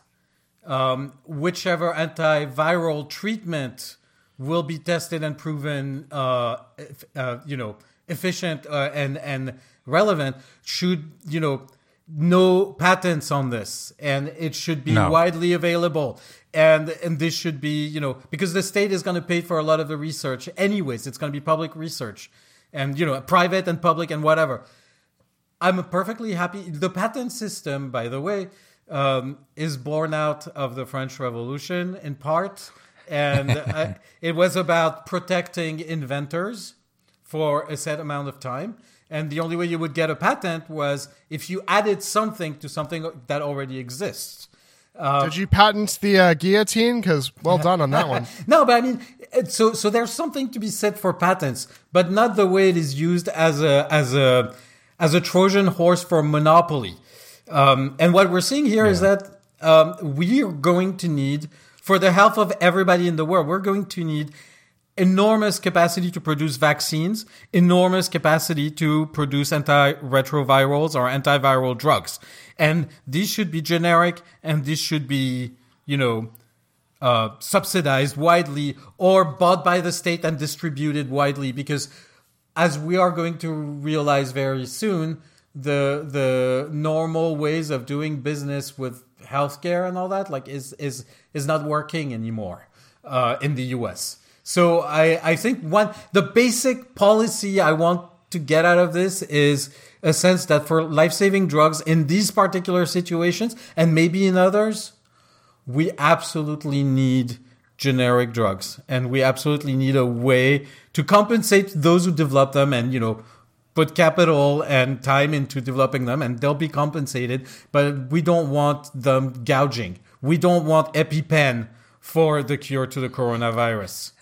um, whichever antiviral treatment will be tested and proven, uh, uh, you know, efficient uh, and and relevant, should you know no patents on this, and it should be no. widely available, and and this should be you know because the state is going to pay for a lot of the research anyways. It's going to be public research, and you know private and public and whatever. I'm perfectly happy. The patent system, by the way, um, is born out of the French Revolution in part, and I, it was about protecting inventors for a set amount of time. And the only way you would get a patent was if you added something to something that already exists. Um, Did you patent the uh, guillotine? Because well done on that one. No, but I mean, so so there's something to be said for patents, but not the way it is used as a as a as a Trojan horse for monopoly. Um, and what we're seeing here yeah. is that um, we are going to need, for the health of everybody in the world, we're going to need enormous capacity to produce vaccines, enormous capacity to produce antiretrovirals or antiviral drugs. And these should be generic, and these should be, you know, uh, subsidized widely or bought by the state and distributed widely, because as we are going to realize very soon, the the normal ways of doing business with healthcare and all that like is is is not working anymore uh, in the U S. So I, I think one the basic policy I want to get out of this is a sense that for life-saving drugs in these particular situations and maybe in others, we absolutely need generic drugs, and we absolutely need a way to compensate those who develop them and, you know, put capital and time into developing them, and they'll be compensated. But we don't want them gouging. We don't want EpiPen for the cure to the coronavirus.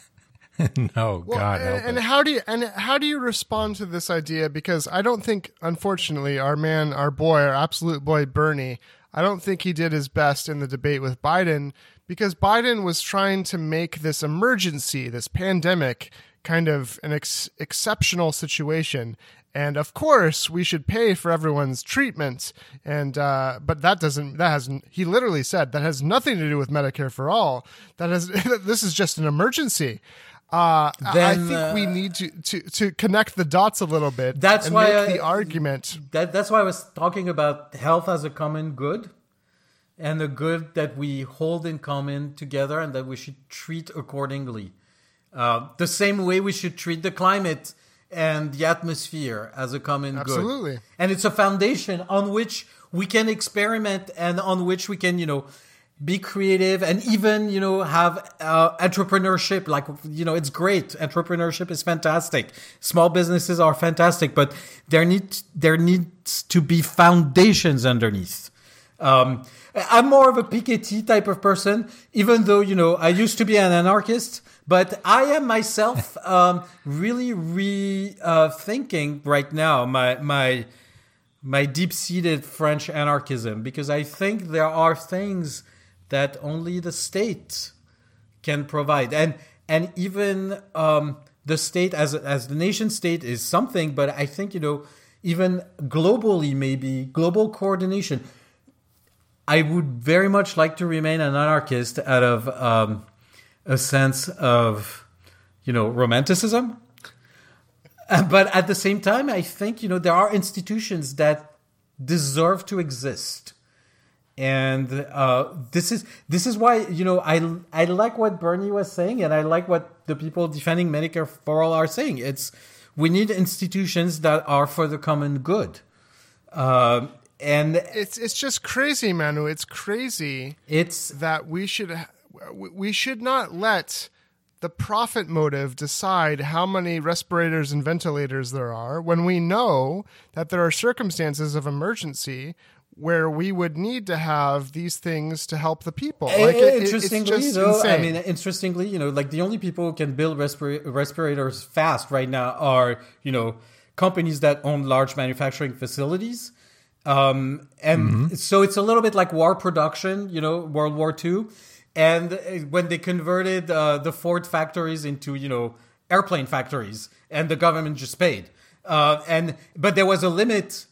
No, well, God. And, and how do you and how do you respond to this idea? Because I don't think, unfortunately, our man, our boy, our absolute boy, Bernie, I don't think he did his best in the debate with Biden, because Biden was trying to make this emergency, this pandemic, kind of an ex- exceptional situation. And of course, we should pay for everyone's treatment. And uh, but that doesn't that has he literally said that has nothing to do with Medicare for all. That has this is just an emergency. Uh, then, I think uh, we need to, to, to connect the dots a little bit that's and why make I, the argument. That, that's why I was talking about health as a common good, and a good that we hold in common together and that we should treat accordingly. Uh, the same way we should treat the climate and the atmosphere as a common Absolutely. good. Absolutely. And it's a foundation on which we can experiment and on which we can, you know, be creative and even, you know, have uh, entrepreneurship. Like, you know, it's great. Entrepreneurship is fantastic. Small businesses are fantastic, but there need there needs to be foundations underneath. Um, I'm more of a Piketty type of person, even though, you know, I used to be an anarchist, but I am myself um, really rethinking uh, right now my my my deep-seated French anarchism, because I think there are things that only the state can provide. And and even um, the state as as the nation state is something, but I think, you know, even globally, maybe global coordination. I would very much like to remain an anarchist out of um, a sense of, you know, romanticism. But at the same time, I think, you know, there are institutions that deserve to exist. And uh, this is this is why, you know, I I like what Bernie was saying, and I like what the people defending Medicare for all are saying. It's we need institutions that are for the common good, uh, and it's it's just crazy, Manu. It's crazy. It's that we should we should not let the profit motive decide how many respirators and ventilators there are, when we know that there are circumstances of emergency where we would need to have these things to help the people. Like, it, interestingly, it's just though, insane. I mean, interestingly, you know, like the only people who can build respir- respirators fast right now are, you know, companies that own large manufacturing facilities. Um, and mm-hmm. so it's a little bit like war production, you know, World War Two. And when they converted uh, the Ford factories into, you know, airplane factories, and the government just paid. Uh, and but there was a limit,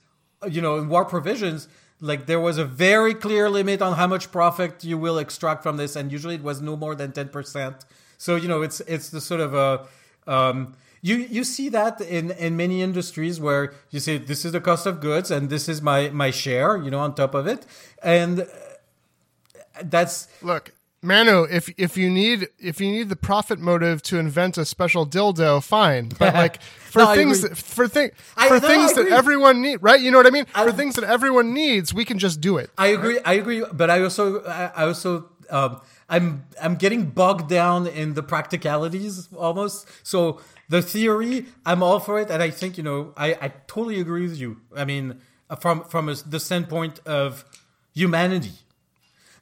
you know, in war provisions. Like, there was a very clear limit on how much profit you will extract from this, and usually it was no more than ten percent. So, you know, it's it's the sort of a um, you you see that in, in many industries where you say this is the cost of goods and this is my my share, you know, on top of it, and that's look. Manu, if if you need if you need the profit motive to invent a special dildo, fine. But like for no, things that, for thing I, for no, things that everyone need, right? You know what I mean? I, for things that everyone needs, we can just do it. I agree. Right? I agree. But I also I, I also um, I'm I'm getting bogged down in the practicalities almost. So the theory, I'm all for it, and I think you know I, I totally agree with you. I mean, from from a, the standpoint of humanity,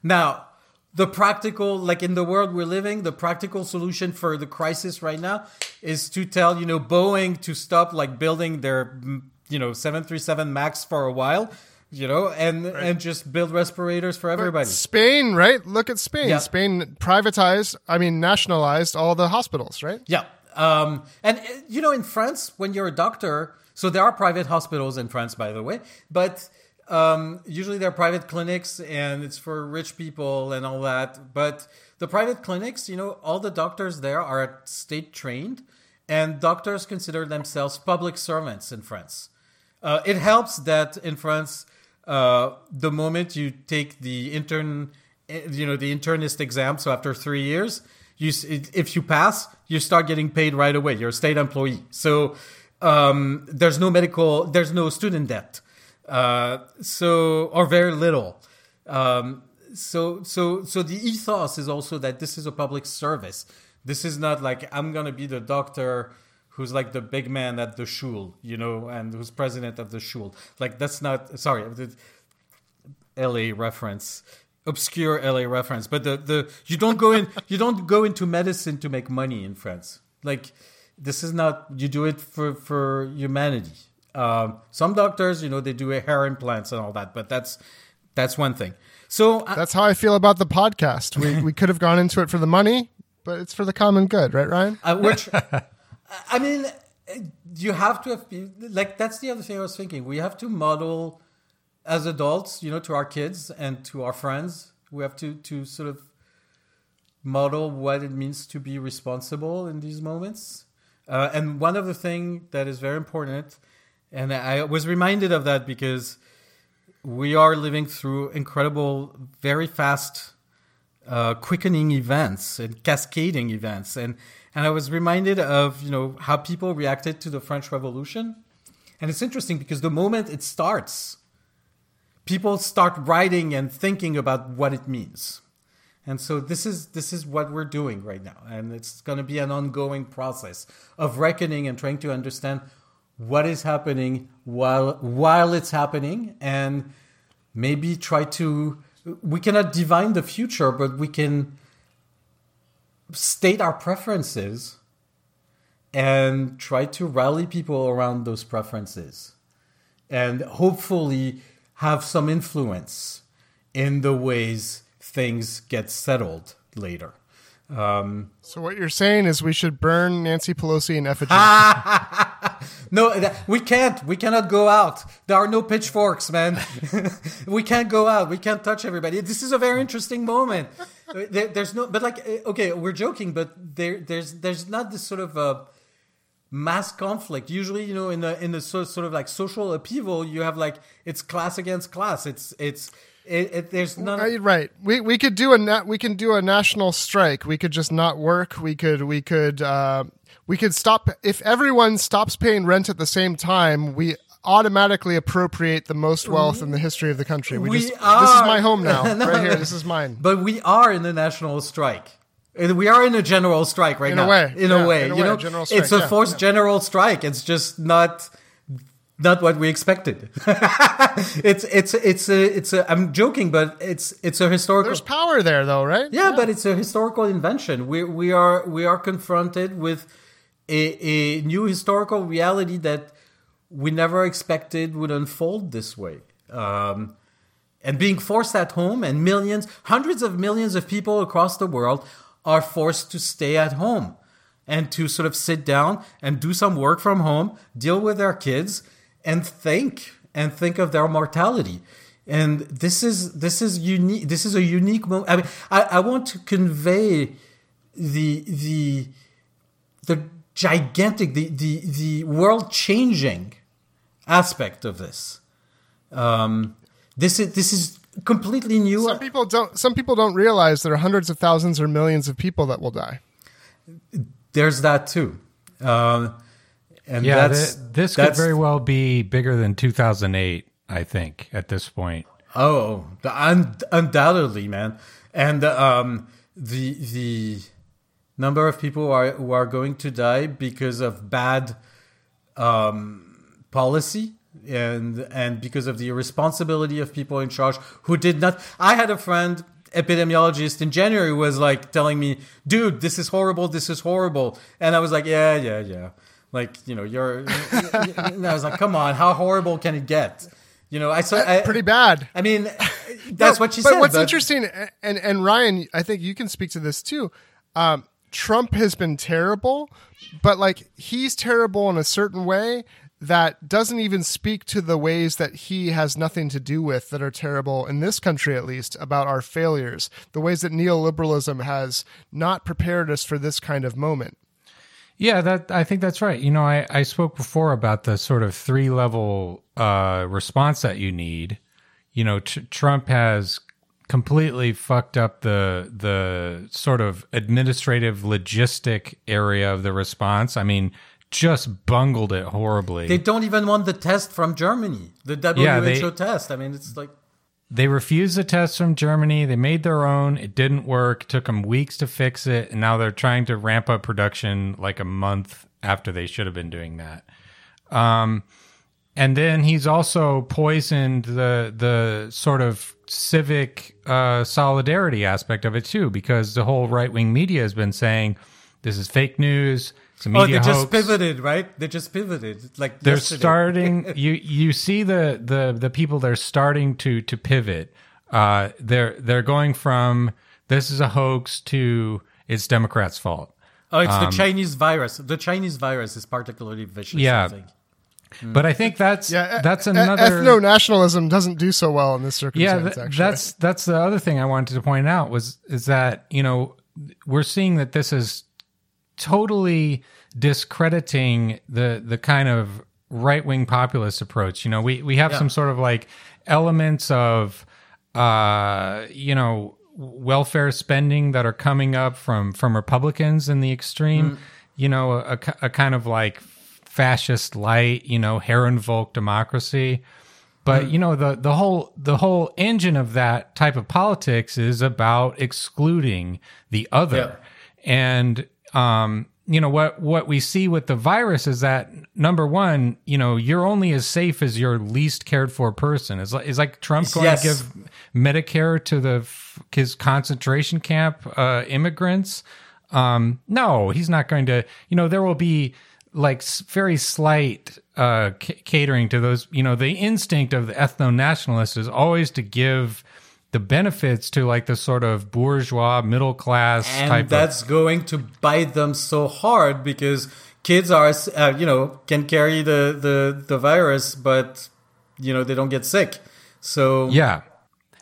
now. The practical, like in the world we're living, the practical solution for the crisis right now is to tell, you know, Boeing to stop like building their, you know, seven thirty-seven MAX for a while, you know, and right. and just build respirators for everybody. Spain, right? Look at Spain. Yeah. Spain privatized, I mean, nationalized all the hospitals, right? Yeah. Um, and, you know, in France, when you're a doctor, so there are private hospitals in France, by the way, but... Um, usually they're private clinics and it's for rich people and all that. But the private clinics, you know, all the doctors there are state trained, and doctors consider themselves public servants in France. Uh, it helps that in France, uh, the moment you take the intern, you know, the internist exam. So after three years, you, if you pass, you start getting paid right away. You're a state employee. So, um, there's no medical, there's no student debt. Uh, so, or very little. Um, so, so, so the ethos is also that this is a public service. This is not like, I'm going to be the doctor who's like the big man at the shul, you know, and who's president of the shul. Like, that's not, sorry, L A reference, obscure L A reference, but the, the, you don't go in, you don't go into medicine to make money in France. Like, this is not, you do it for, for humanity. Um, some doctors, you know, they do hair implants and all that, but that's that's one thing. So I, that's how I feel about the podcast. We we could have gone into it for the money, but it's for the common good, right, Ryan? Uh, which I mean, you have to have like that's the other thing I was thinking. We have to model as adults, you know, to our kids and to our friends. We have to to sort of model what it means to be responsible in these moments. Uh, and one other thing that is very important. And I was reminded of that because we are living through incredible, very fast, uh, quickening events and cascading events. And, and I was reminded of, you know, how people reacted to the French Revolution. And it's interesting because the moment it starts, people start writing and thinking about what it means. And so this is this is what we're doing right now. And it's going to be an ongoing process of reckoning and trying to understand what is happening while while it's happening, and maybe try to, we cannot divine the future, but we can state our preferences and try to rally people around those preferences and hopefully have some influence in the ways things get settled later. Um, so what you're saying is we should burn Nancy Pelosi in effigy. No, that, we can't. We cannot go out. There are no pitchforks, man. We can't go out. We can't touch everybody. This is a very interesting moment. There, there's no, but like, okay, we're joking, but there, there's, there's not this sort of uh, mass conflict. Usually, you know, in the in the so, sort of like social upheaval, you have like it's class against class. It's it's. It, it, there's none. Right. We we could do a na- we can do a national strike. We could just not work. We could we could uh, we could stop if everyone stops paying rent at the same time. We automatically appropriate the most wealth in the history of the country. We, we just are. This is my home now. No, right here. This is mine. But we are in a national strike. We are in a general strike right in now. A way, in yeah, a way, in a you way, know, general strike, it's a yeah, forced yeah. general strike. It's just not. not what we expected. it's it's it's a, it's a, I'm joking, but it's it's a historical. There's power there, though, right? Yeah, yeah. But it's a historical invention. We we are we are confronted with a, a new historical reality that we never expected would unfold this way. Um, and being forced at home, and millions, hundreds of millions of people across the world are forced to stay at home and to sort of sit down and do some work from home, deal with their kids, and think and think of their mortality. And this is this is unique. This is a unique moment. I mean, I, I want to convey the the the gigantic, the the the world changing aspect of this. Um, this is this is completely new. Some people don't. Some people don't realize there are hundreds of thousands or millions of people that will die. There's that too. Uh, and yeah, that's, th- this that's, could very well be bigger than two thousand eight, I think, at this point. Oh, un- undoubtedly, man. And um, the the number of people who are, who are going to die because of bad um, policy and and because of the irresponsibility of people in charge who did not... I had a friend... epidemiologist in January was like telling me, dude, this is horrible, this is horrible. And I was like, yeah, yeah, yeah. Like, you know, you're... and I was like, come on, how horrible can it get? You know, I saw... I, pretty bad. I mean, that's no, what she but said. What's but what's interesting, and, and Ryan, I think you can speak to this too, um, Trump has been terrible, but like he's terrible in a certain way that doesn't even speak to the ways that he has nothing to do with that are terrible in this country, at least, about our failures, the ways that neoliberalism has not prepared us for this kind of moment. Yeah, that I think that's right. You know, I, I spoke before about the sort of three-level uh, response that you need. You know, tr- Trump has completely fucked up the the sort of administrative logistic area of the response. I mean... just bungled it horribly. They don't even want the test from Germany, the W H O yeah, they, test. I mean, it's like... They refused the test from Germany. They made their own. It didn't work. It took them weeks to fix it. And now they're trying to ramp up production like a month after they should have been doing that. Um, and then he's also poisoned the the sort of civic uh, solidarity aspect of it, too, because the whole right-wing media has been saying, this is fake news. Oh, they hoax. just pivoted, right? They just pivoted. Like they're yesterday. starting. you you see the the the people they're starting to to pivot. Uh, they're they're going from this is a hoax to it's Democrats' fault. Oh, it's um, the Chinese virus. The Chinese virus is particularly vicious. Yeah, I think. Mm. But I think that's yeah, that's e- another ethno nationalism doesn't do so well in this circumstance. Yeah, th- actually. that's that's the other thing I wanted to point out was is that you know we're seeing that this is. Totally discrediting the the kind of right-wing populist approach. You know, we, we have yeah. some sort of like elements of, uh, you know, welfare spending that are coming up from, from Republicans in the extreme, mm. you know, a, a kind of like fascist light, you know, Herrenvolk democracy. But, mm. you know, the, the whole the whole engine of that type of politics is about excluding the other. Yeah. And Um, you know, what, what we see with the virus is that, number one, you know, you're only as safe as your least cared for person. It's like, it's like Trump going yes. to give Medicare to the his concentration camp uh, immigrants. Um, no, he's not going to, you know, there will be like very slight uh, c- catering to those. You know, the instinct of the ethno-nationalist is always to give the benefits to like the sort of bourgeois middle class type of... And that's going to bite them so hard because kids are, uh, you know, can carry the, the, the virus, but, you know, they don't get sick. So... Yeah.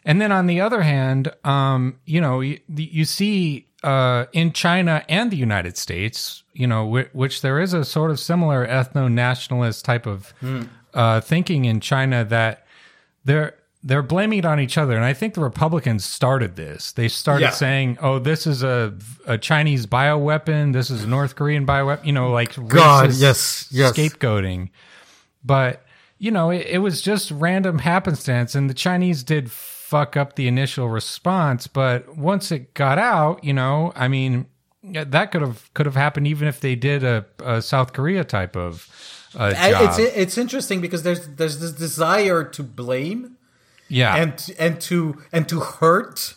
And then on the other hand, um, you know, you, you see uh, in China and the United States, you know, w- which there is a sort of similar ethno-nationalist type of mm. uh, thinking in China that there... They're blaming it on each other, and I think the Republicans started this. They started yeah. saying, "Oh, this is a, a Chinese bioweapon. This is a North Korean bioweapon." You know, like God, racist yes, yes. scapegoating. But you know, it, it was just random happenstance, and the Chinese did fuck up the initial response. But once it got out, you know, I mean, that could have could have happened even if they did a, a South Korea type of uh, job. It's it's interesting because there's there's this desire to blame, yeah, and and to and to hurt,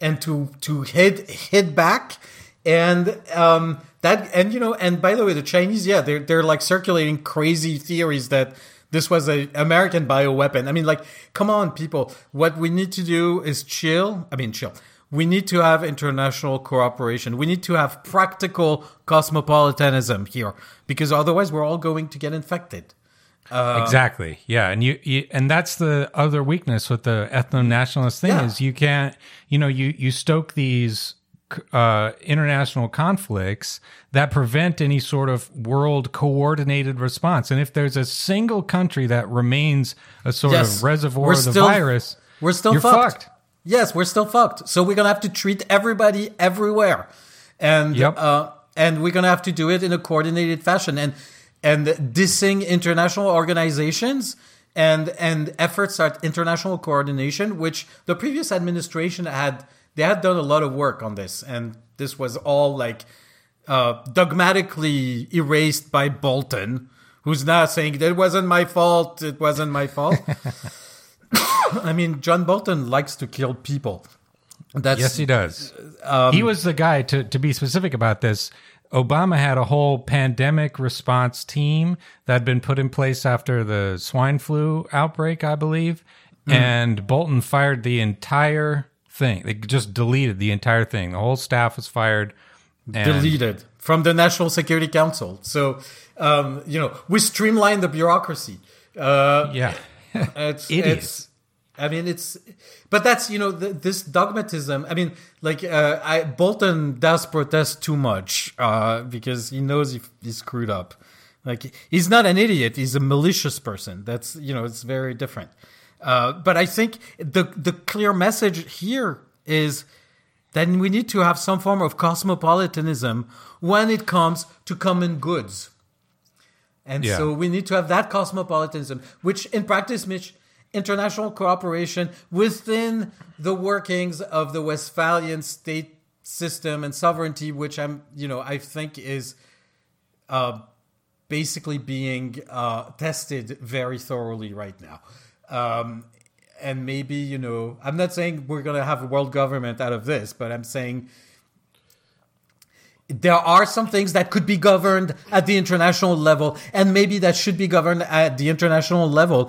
and to to hit hit back, and um that and you know and by the way the Chinese yeah they're they're like circulating crazy theories that this was an American bioweapon. I mean, like, come on, people. What we need to do is chill. I mean, chill. We need to have international cooperation. We need to have practical cosmopolitanism here, because otherwise we're all going to get infected. Uh, exactly. Yeah, and you, you and that's the other weakness with the ethno-nationalist thing, yeah, is you can't, you know, you you stoke these uh, international conflicts that prevent any sort of world coordinated response. And if there's a single country that remains a sort yes. of reservoir we're of the still, virus, we're still you're fucked. fucked. Yes, we're still fucked. So we're going to have to treat everybody everywhere. And yep. uh, and we're going to have to do it in a coordinated fashion. And and dissing international organizations and, and efforts at international coordination, which the previous administration had, they had done a lot of work on this. And this was all like uh, dogmatically erased by Bolton, who's now saying, it wasn't my fault, it wasn't my fault. I mean, John Bolton likes to kill people. That's, yes, he does. Um, he was the guy, to, to be specific about this, Obama had a whole pandemic response team that had been put in place after the swine flu outbreak, I believe, mm. and Bolton fired the entire thing. They just deleted the entire thing. The whole staff was fired. And deleted from the National Security Council. So, um, you know, we streamlined the bureaucracy. Uh, yeah. It's, it's, I mean, it's, but that's, you know, the, this dogmatism. I mean, like, uh, I, Bolton does protest too much, uh, because he knows he, he screwed up. Like, he's not an idiot. He's a malicious person. That's, you know, it's very different. Uh, but I think the, the clear message here is that we need to have some form of cosmopolitanism when it comes to common goods. And yeah. so we need to have that cosmopolitanism, which in practice means international cooperation within the workings of the Westphalian state system and sovereignty, which I'm, you know, I think is uh, basically being uh, tested very thoroughly right now. Um, and maybe, you know, I'm not saying we're going to have a world government out of this, but I'm saying there are some things that could be governed at the international level, and maybe that should be governed at the international level.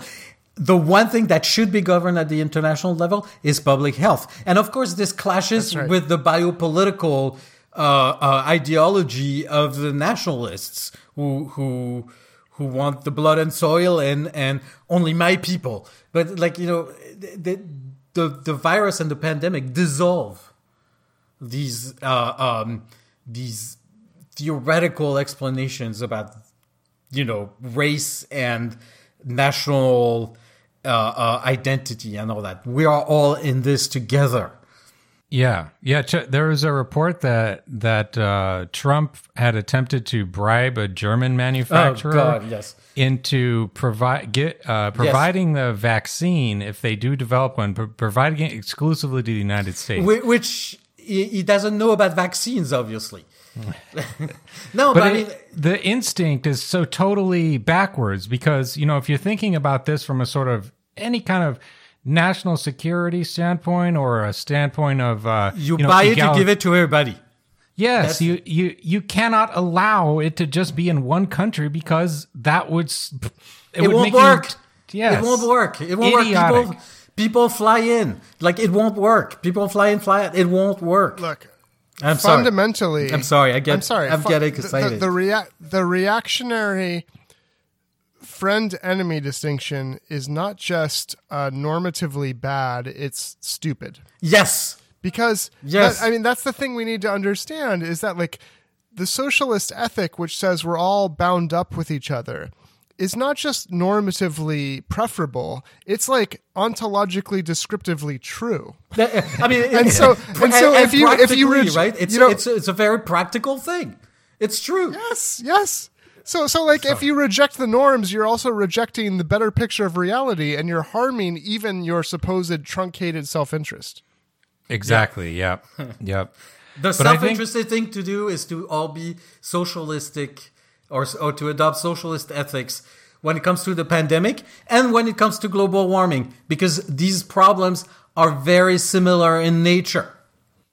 The one thing that should be governed at the international level is public health. And of course, this clashes right. with the biopolitical uh, uh, ideology of the nationalists who who who want the blood and soil and, and only my people. But like, you know, the, the, the virus and the pandemic dissolve these... Uh, um, these theoretical explanations about, you know, race and national uh, uh, identity and all that. We are all in this together. Yeah. Yeah. There was a report that that uh, Trump had attempted to bribe a German manufacturer oh, God, yes. into provi- get, uh, providing yes. the vaccine, if they do develop one, providing it exclusively to the United States. Which... he doesn't know about vaccines, obviously. no, but, but I mean... It, the instinct is so totally backwards because, you know, if you're thinking about this from a sort of any kind of national security standpoint or a standpoint of... Uh, you, you know, buy it, egal- you give it to everybody. Yes, you, you, you cannot allow it to just be in one country because that would... It, it would won't make work. You, yes. It won't work. It won't Idiotic. work. People, People fly in. Like, it won't work. People fly in, fly out. It won't work. Look, I'm fundamentally... Sorry. I'm sorry. I get, I'm sorry. I'm fu- getting excited. The, the, the, rea- the reactionary friend-enemy distinction is not just uh, normatively bad. It's stupid. Yes. Because, yes. That, I mean, that's the thing we need to understand is that, like, the socialist ethic, which says we're all bound up with each other... is not just normatively preferable, it's like ontologically descriptively true. I mean, and so and so and if you if you reach, right, it's you know, it's it's a very practical thing. It's true. Yes, yes. So so like so. If you reject the norms, you're also rejecting the better picture of reality, and you're harming even your supposed truncated self-interest. Exactly. Yep. Yep. yep. The but self-interested think- thing to do is to all be socialistic or, or to adopt socialist ethics when it comes to the pandemic and when it comes to global warming, because these problems are very similar in nature.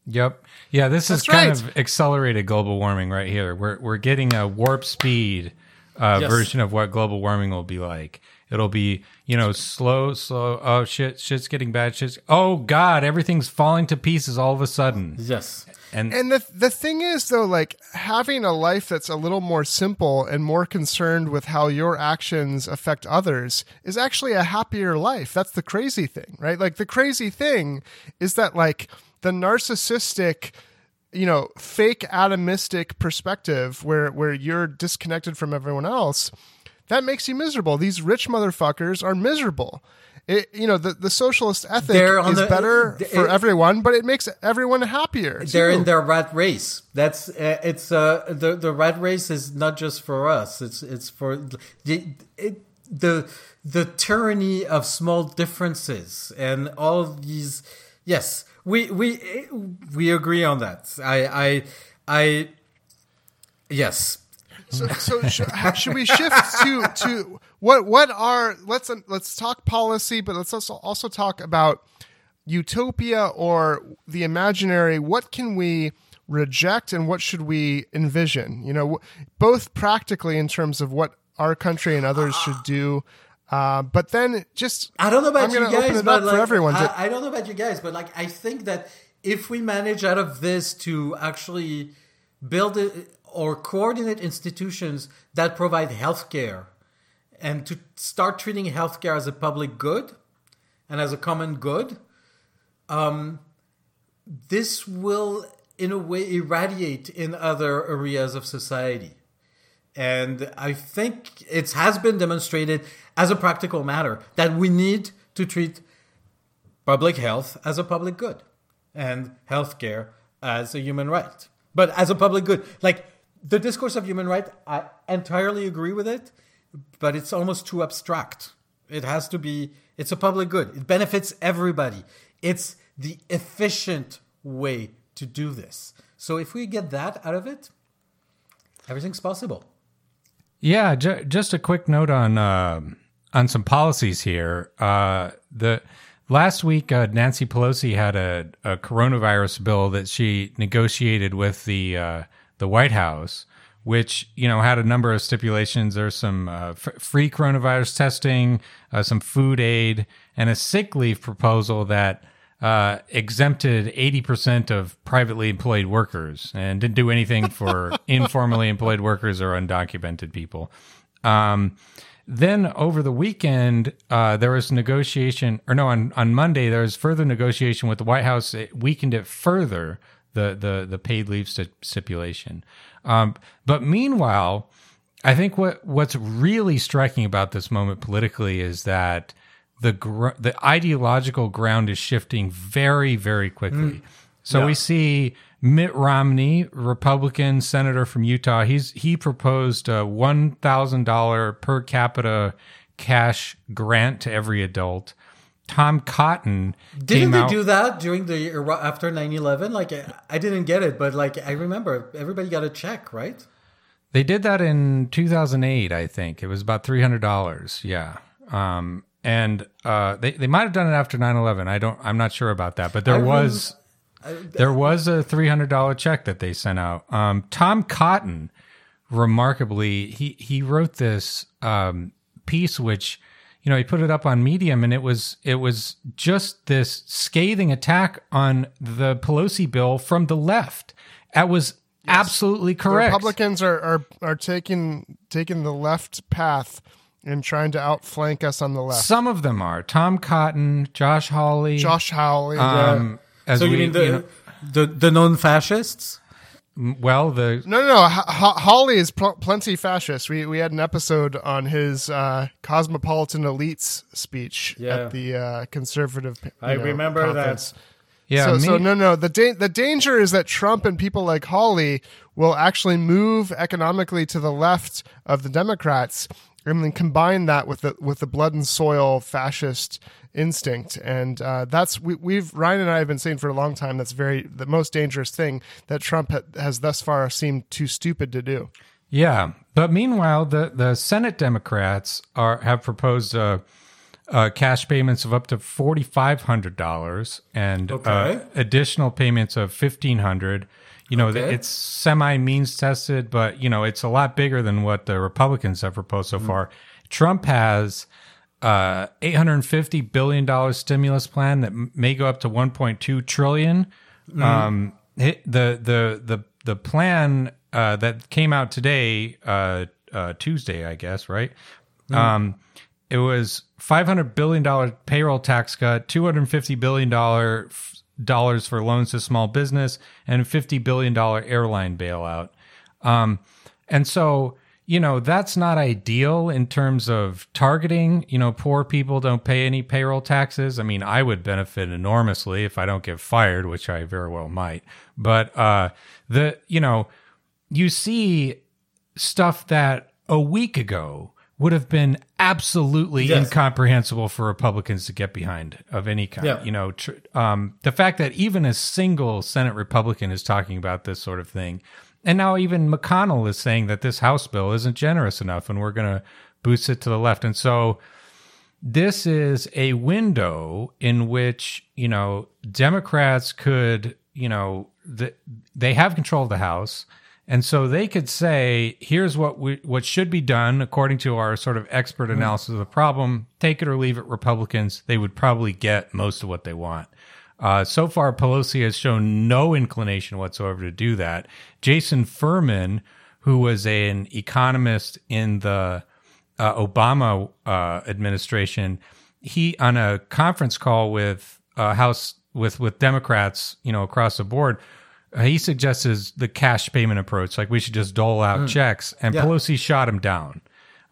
Yep. Yeah, this That's is kind right. of accelerated global warming right here. We're we're getting a warp speed uh, yes. version of what global warming will be like. It'll be, you know, slow, slow. Oh, shit, shit's getting bad. Shit's, oh, God, everything's falling to pieces all of a sudden. Yes. And and the the thing is, though, like, having a life that's a little more simple and more concerned with how your actions affect others is actually a happier life. That's the crazy thing, right? Like, the crazy thing is that, like, the narcissistic, you know, fake atomistic perspective where where you're disconnected from everyone else, that makes you miserable. These rich motherfuckers are miserable. It, you know, the, the socialist ethic is the, better it, for it, everyone, but it makes everyone happier. They're too. in their rat race. That's uh, it's uh, the the rat race is not just for us. It's it's for the it, the the tyranny of small differences and all of these. Yes, we we we agree on that. I I I yes. So, so should, should we shift to to what what are let's let's talk policy, but let's also also talk about utopia or the imaginary. What can we reject and what should we envision? You know, both practically in terms of what our country and others should do, uh, but then just I don't know about I'm you guys, open it but up like, for everyone to, I, I don't know about you guys, but like I think that if we manage out of this to actually build it. Or coordinate institutions that provide healthcare, and to start treating healthcare as a public good and as a common good, um, this will, in a way, irradiate in other areas of society. And I think it has been demonstrated as a practical matter that we need to treat public health as a public good and healthcare as a human right, but as a public good, like. The discourse of human rights, I entirely agree with it, but it's almost too abstract. It has to be, it's a public good. It benefits everybody. It's the efficient way to do this. So if we get that out of it, everything's possible. Yeah, ju- just a quick note on uh, on some policies here. Uh, the last week, uh, Nancy Pelosi had a, a coronavirus bill that she negotiated with the... Uh, the White House, which, you know, had a number of stipulations. There's some uh, f- free coronavirus testing, uh, some food aid, and a sick leave proposal that uh, exempted eighty percent of privately employed workers and didn't do anything for informally employed workers or undocumented people. Um, then over the weekend, uh, there was negotiation, or no, on, on Monday, there was further negotiation with the White House. It weakened it further. The, the the paid leave stipulation. Um, but meanwhile, I think what what's really striking about this moment politically is that the gr- the ideological ground is shifting very, very quickly. Mm. So yeah. we see Mitt Romney, Republican senator from Utah, he's he proposed a one thousand dollars per capita cash grant to every adult. Tom Cotton didn't they out. do that during the after nine eleven? Like I, I didn't get it, but like I remember everybody got a check, right? They did that in two thousand eight, I think. It was about three hundred dollars. Yeah, um, and uh, they they might have done it after nine eleven. I don't. I'm not sure about that, but there I was remember, I, there was a three hundred dollars check that they sent out. Um, Tom Cotton, remarkably, he he wrote this um, piece which. You know, he put it up on Medium, and it was it was just this scathing attack on the Pelosi bill from the left. That was yes. absolutely correct. The Republicans are, are are taking taking the left path and trying to outflank us on the left. Some of them are Tom Cotton, Josh Hawley, Josh Hawley. Um, yeah. So you we, mean the, you know, the the known fascists? Well, the no, no, no. H- Hawley is pl- plenty fascist. We we had an episode on his uh, cosmopolitan elites speech yeah. at the uh, conservative. I know, remember conference. that. Yeah. So, me- so no, no. The da- the danger is that Trump and people like Hawley will actually move economically to the left of the Democrats, and then combine that with the with the blood and soil fascist instinct, and uh, that's we, we've Ryan and I have been saying for a long time. That's very the most dangerous thing that Trump ha- has thus far seemed too stupid to do. Yeah, But meanwhile, the, the Senate Democrats are have proposed uh, uh, cash payments of up to forty-five hundred dollars and okay. uh, additional payments of fifteen hundred dollars. You know, okay. it's semi-means tested, but, you know, it's a lot bigger than what the Republicans have proposed so mm-hmm. far. Trump has uh, eight hundred fifty billion dollars stimulus plan that may go up to one point two trillion dollars. Mm-hmm. Um, it, the the the the plan uh, that came out today, uh, uh, Tuesday, I guess, right? Mm-hmm. Um, it was five hundred billion dollars payroll tax cut, two hundred fifty billion dollars f- dollars for loans to small business, and fifty billion dollars airline bailout. Um, and so, you know, that's not ideal in terms of targeting. You know, poor people don't pay any payroll taxes. I mean, I would benefit enormously if I don't get fired, which I very well might. But, uh, the, you know, you see stuff that a week ago would have been absolutely yes. incomprehensible for Republicans to get behind of any kind. Yeah. You know, tr- um, the fact that even a single Senate Republican is talking about this sort of thing. And now even McConnell is saying that this House bill isn't generous enough and we're going to boost it to the left. And so this is a window in which, you know, Democrats could, you know, th- they have control of the House. And so they could say, here's what we, what should be done according to our sort of expert analysis of the problem. Take it or leave it, Republicans. They would probably get most of what they want. Uh, so far, Pelosi has shown no inclination whatsoever to do that. Jason Furman, who was a, an economist in the uh, Obama uh, administration, he on a conference call with uh, House with with Democrats, you know, across the board, uh, he suggests the cash payment approach, like we should just dole out mm. checks, and yeah. Pelosi shot him down.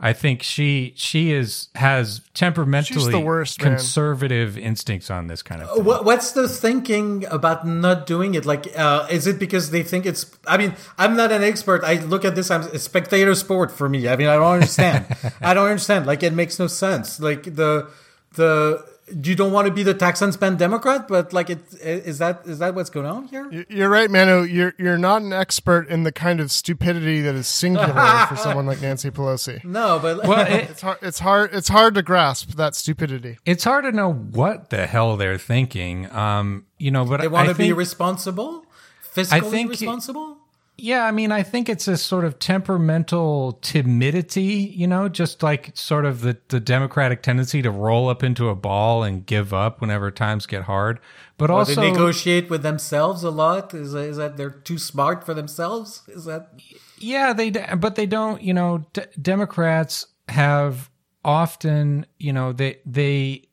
I think she she is has temperamentally worst, conservative man. instincts on this kind of thing. What's the thinking about not doing it? Like, uh, is it because they think it's... I mean, I'm not an expert. I look at this, I'm a spectator sport for me. I mean, I don't understand. I don't understand. Like, it makes no sense. Like, the... the you don't want to be the tax and spend Democrat, but like, it is that is that what's going on here? You're right, Manu. You're you're not an expert in the kind of stupidity that is singular for someone like Nancy Pelosi. No, but well, it, it's hard. It's hard. It's hard to grasp that stupidity. It's hard to know what the hell they're thinking. Um, you know, but they want I to think, be responsible, fiscally I think responsible. It, yeah, I mean, I think it's a sort of temperamental timidity, you know, just like sort of the, the Democratic tendency to roll up into a ball and give up whenever times get hard. But well, also, they negotiate with themselves a lot. Is is that they're too smart for themselves? Is that? Yeah, they. But they don't. You know, d- Democrats have often, you know, they they.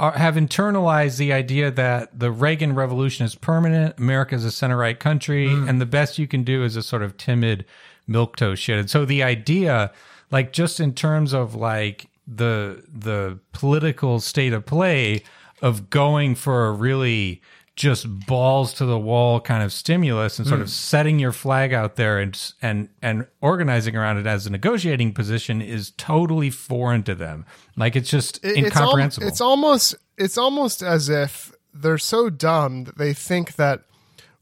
Are, have internalized the idea that the Reagan Revolution is permanent, America is a center-right country, mm. and the best you can do is a sort of timid milquetoast shit. And so the idea, like just in terms of like the the political state of play of going for a really just balls to the wall kind of stimulus and sort mm. of setting your flag out there and and and organizing around it as a negotiating position is totally foreign to them. Like it's just it, incomprehensible. It's, al- it's almost it's almost as if they're so dumb that they think that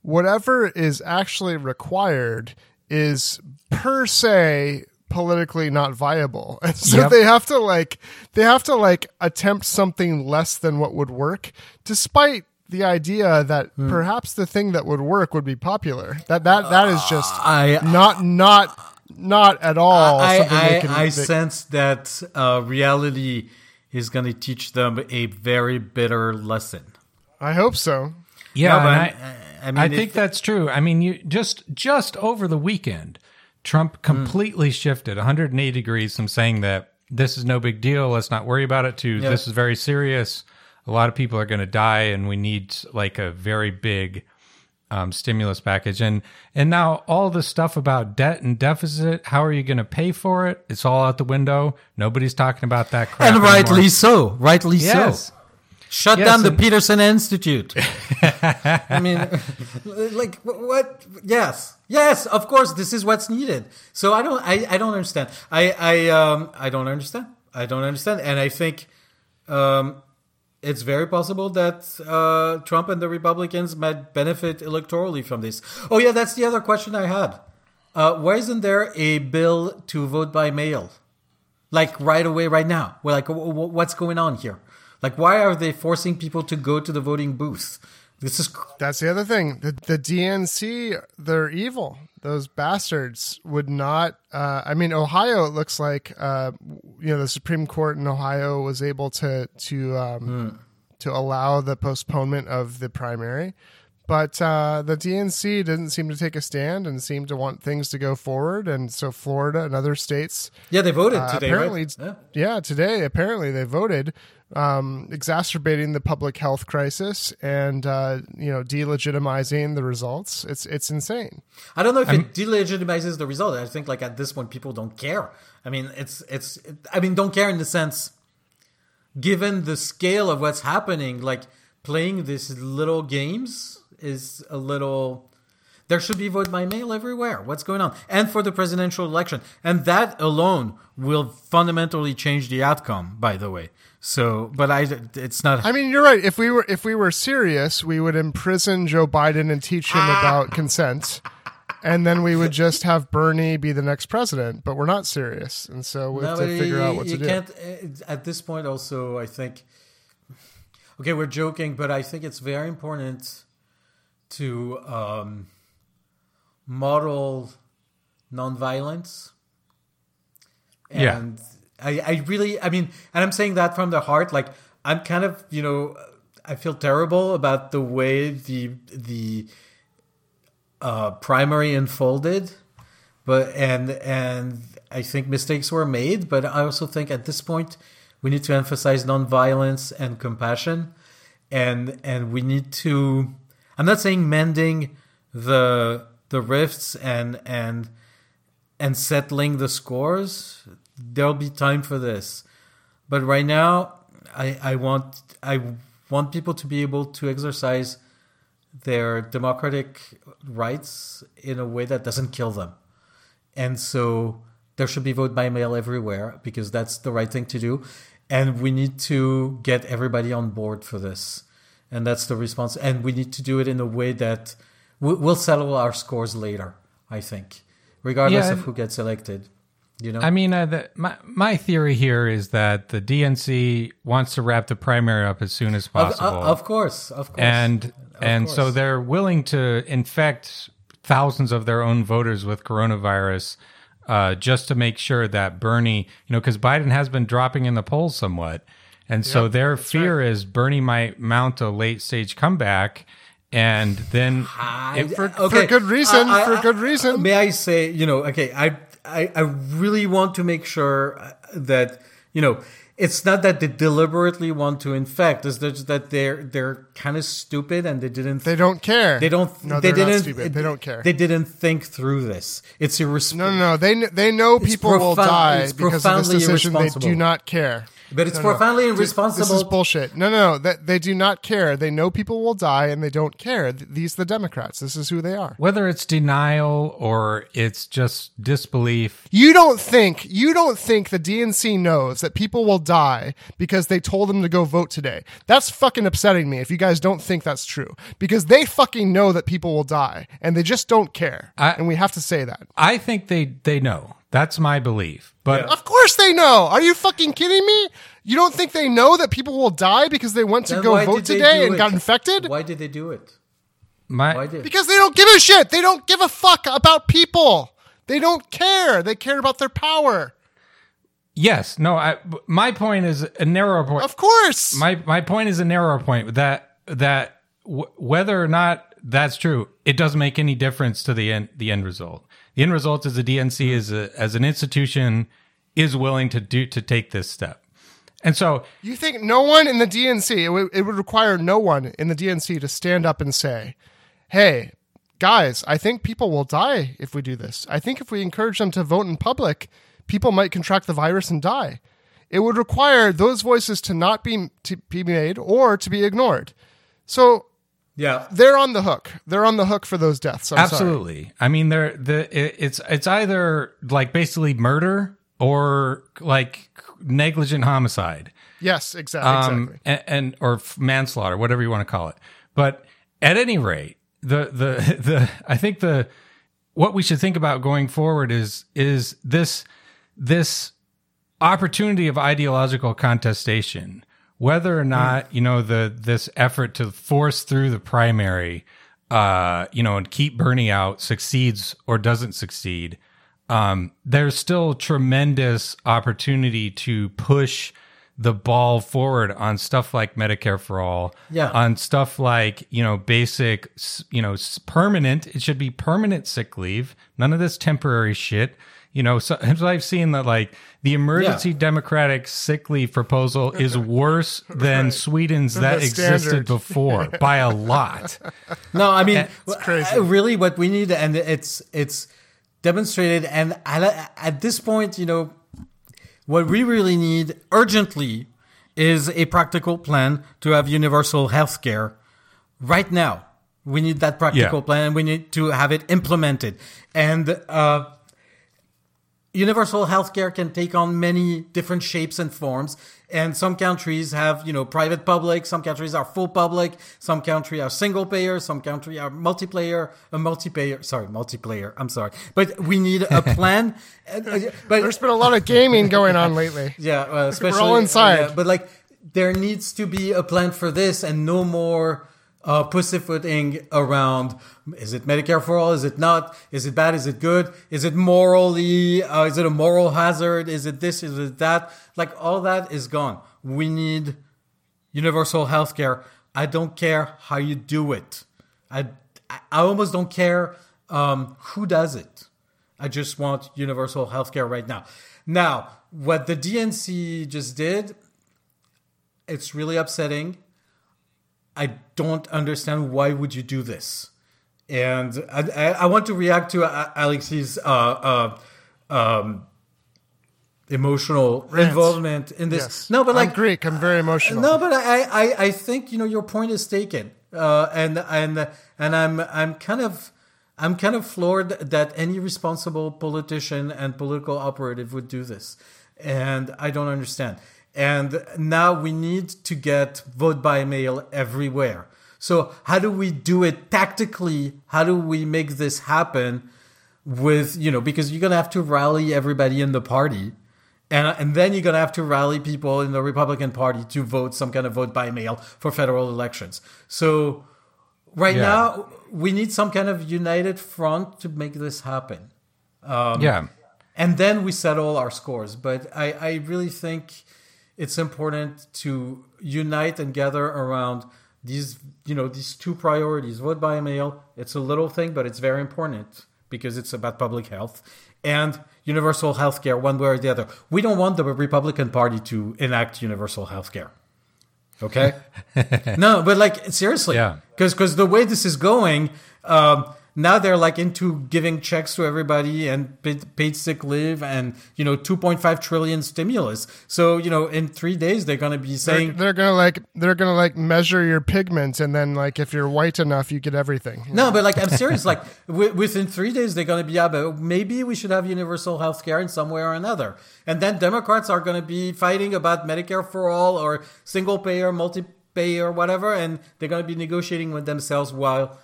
whatever is actually required is per se politically not viable, and so yep. they have to like they have to like attempt something less than what would work, despite the idea that mm. perhaps the thing that would work would be popular. That that that is just uh, I, not not not at all. I something I, can, I they, sense that uh, reality is going to teach them a very bitter lesson. I hope so. Yeah, no, but I, I, mean, I think if, that's true. I mean, you just just over the weekend, Trump completely mm. shifted one hundred eighty degrees from saying that this is no big deal, let's not worry about it, to yeah. this is very serious. A lot of people are going to die, and we need like a very big um, stimulus package. And and now all the stuff about debt and deficit, how are you going to pay for it? It's all out the window. Nobody's talking about that crap. And rightly anymore. so. Rightly yes. so. Shut yes, down the and- Peterson Institute. I mean, like what? Yes. Yes, of course, this is what's needed. So I don't I, I don't understand. I, I, um, I don't understand. I don't understand. And I think... Um, it's very possible that uh, Trump and the Republicans might benefit electorally from this. Oh, yeah, that's the other question I had. Uh, why isn't there a bill to vote by mail? Like right away, right now. We're like, what's going on here? Like, why are they forcing people to go to the voting booth? This is that's the other thing. The, the D N C, they're evil. Those bastards would not. Uh, I mean, Ohio. It looks like uh, you know the Supreme Court in Ohio was able to to um, mm. to allow the postponement of the primary, but uh, the D N C didn't seem to take a stand and seemed to want things to go forward. And so Florida and other states, yeah, they voted uh, today. Apparently, right? yeah. yeah, today apparently they voted. Um, exacerbating the public health crisis and, uh, you know, delegitimizing the results. It's it's insane. I don't know if I'm, it delegitimizes the result. I think, like, at this point, people don't care. I mean, it's it's it, I mean, don't care in the sense, given the scale of what's happening, like, playing these little games is a little... There should be vote by mail everywhere. What's going on? And for the presidential election. And that alone will fundamentally change the outcome, by the way. So, but I, it's not. I mean, you're right. If we were, if we were serious, we would imprison Joe Biden and teach him ah. about consent. And then we would just have Bernie be the next president. But we're not serious. And so we have no, to figure you, out what you to can't, do. At this point also, I think, okay, we're joking, but I think it's very important to... Um, model nonviolence. And yeah. I, I really, I mean, and I'm saying that from the heart, like I'm kind of, you know, I feel terrible about the way the, the uh, primary unfolded, but, and, and I think mistakes were made, but I also think at this point we need to emphasize nonviolence and compassion. And, and we need to, I'm not saying mending the, the rifts and and and settling the scores. There'll be time for this, but right now I, I want I want people to be able to exercise their democratic rights in a way that doesn't kill them, and so there should be vote by mail everywhere because that's the right thing to do, and we need to get everybody on board for this, and that's the response, and we need to do it in a way that. We'll settle our scores later, I think, regardless yeah, of who gets elected. You know, I mean, uh, the, my my theory here is that the D N C wants to wrap the primary up as soon as possible. Of, of course, of course, and of and course. So they're willing to infect thousands of their own voters with coronavirus uh, just to make sure that Bernie, you know, because Biden has been dropping in the polls somewhat, and so yep, their fear right. is Bernie might mount a late stage comeback. And then I, for, okay. for good reason, I, I, for good reason. May I say, you know, okay, I, I, I really want to make sure that, you know, it's not that they deliberately want to infect. It's that they're, they're kind of stupid and they didn't. They don't care. They don't. No, they didn't. Not stupid. They don't care. They didn't think through this. It's irresponsible. No, no, no. They, they know people profound, will die because of this decision. They do not care. But it's no, profoundly no. irresponsible. This is bullshit. No, no, no. They do not care. They know people will die, and they don't care. These are the Democrats. This is who they are. Whether it's denial or it's just disbelief. You don't think you don't think the D N C knows that people will die because they told them to go vote today. That's fucking upsetting me if you guys don't think that's true. Because they fucking know that people will die, and they just don't care. I, and we have to say that. I think they, they know. That's my belief. But yeah. Of course they know. Are you fucking kidding me? You don't think they know that people will die because they went to then go vote today and it? got infected? Why did they do it? My- Why did- because they don't give a shit. They don't give a fuck about people. They don't care. They care about their power. Yes. No, I, my point is a narrower point. Of course. My my point is a narrower point that that w- whether or not that's true, it doesn't make any difference to the end the end result. The end result is the D N C is a, as an institution is willing to do to take this step, and so you think no one in the D N C it, w- it would require no one in the D N C to stand up and say, "Hey, guys, I think people will die if we do this. I think if we encourage them to vote in public, people might contract the virus and die." It would require those voices to not be to be made or to be ignored. So. Yeah, they're on the hook. They're on the hook for those deaths. I'm Absolutely. Sorry. I mean, they're the it, it's it's either like basically murder or like negligent homicide. Yes, exactly. Um, exactly. And, and or manslaughter, whatever you want to call it. But at any rate, the the the I think the what we should think about going forward is is this this opportunity of ideological contestation, whether or not, mm. you know, the this effort to force through the primary, uh, you know, and keep Bernie out succeeds or doesn't succeed. Um, there's still tremendous opportunity to push the ball forward on stuff like Medicare for all, yeah. on stuff like, you know, basic, you know, permanent, it should be permanent sick leave. None of this temporary shit. You know, sometimes I've seen that, like, the emergency yeah. Democratic sick leave proposal is worse than right. Sweden's that existed before by a lot. No, I mean, it's crazy. Really what we need, and it's, it's demonstrated. And at this point, you know, what we really need urgently is a practical plan to have universal health care right now. We need that practical yeah. plan, and we need to have it implemented. And, uh, universal healthcare can take on many different shapes and forms. And some countries have, you know, private public. Some countries are full public. Some countries are single payer. Some countries are multiplayer, a multiplayer. Sorry, multiplayer. I'm sorry. But we need a plan. But there's been a lot of gaming going on lately. Yeah. Uh, especially, we're all inside. Uh, yeah, but like there needs to be a plan for this and no more Uh, pussyfooting around. Is it Medicare for all? Is it not? Is it bad? Is it good? Is it morally? Uh, is it a moral hazard? Is it this? Is it that? Like all that is gone. We need universal healthcare. I don't care how you do it. I, I almost don't care um, who does it. I just want universal healthcare right now. Now, what the D N C just did, it's really upsetting. I don't understand why would you do this, and I, I, I want to react to Alexei's uh, uh, um, emotional Rant. involvement in this. Yes. No, but like I'm Greek, I'm very emotional. No, but I, I, I think you know your point is taken, uh, and and and I'm I'm kind of I'm kind of floored that any responsible politician and political operative would do this, and I don't understand. And now we need to get vote by mail everywhere. So how do we do it tactically? How do we make this happen with, you know, because you're going to have to rally everybody in the party. And, and then you're going to have to rally people in the Republican Party to vote some kind of vote by mail for federal elections. So right yeah. now we need some kind of united front to make this happen. Um, yeah. And then we settle our scores. But I, I really think it's important to unite and gather around these, you know, these two priorities. Vote by mail, it's a little thing, but it's very important because it's about public health and universal health care, one way or the other. We don't want the Republican Party to enact universal health care. Okay? No, but like, seriously. Yeah. Because because the way this is going, um, now they're like into giving checks to everybody and paid, paid sick leave and, you know, two point five trillion stimulus. So, you know, in three days, they're going to be saying they're, they're going to like they're going to like measure your pigments. And then like if you're white enough, you get everything. No, know? But like I'm serious, like w- within three days, they're going to be yeah, but maybe we should have universal health care in some way or another. And then Democrats are going to be fighting about Medicare for all or single payer, multi payer, whatever. And they're going to be negotiating with themselves while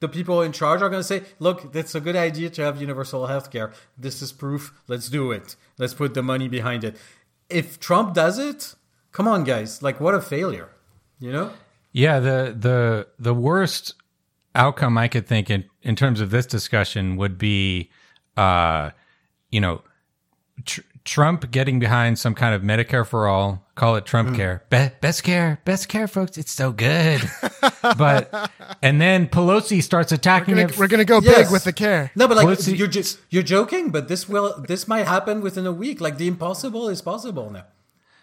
the people in charge are going to say, look, that's a good idea to have universal health care. This is proof. Let's do it. Let's put the money behind it. If Trump does it, come on, guys. Like, what a failure, you know? Yeah, the the the worst outcome I could think in, in terms of this discussion would be, uh, you know, tr- Trump getting behind some kind of Medicare for all, call it Trump mm. care, Be- best care, best care, folks. It's so good. But, and then Pelosi starts attacking it. We're going to go yes. big with the care. No, but like, Pelosi, you're, just, you're joking, but this will, this might happen within a week. Like the impossible is possible now.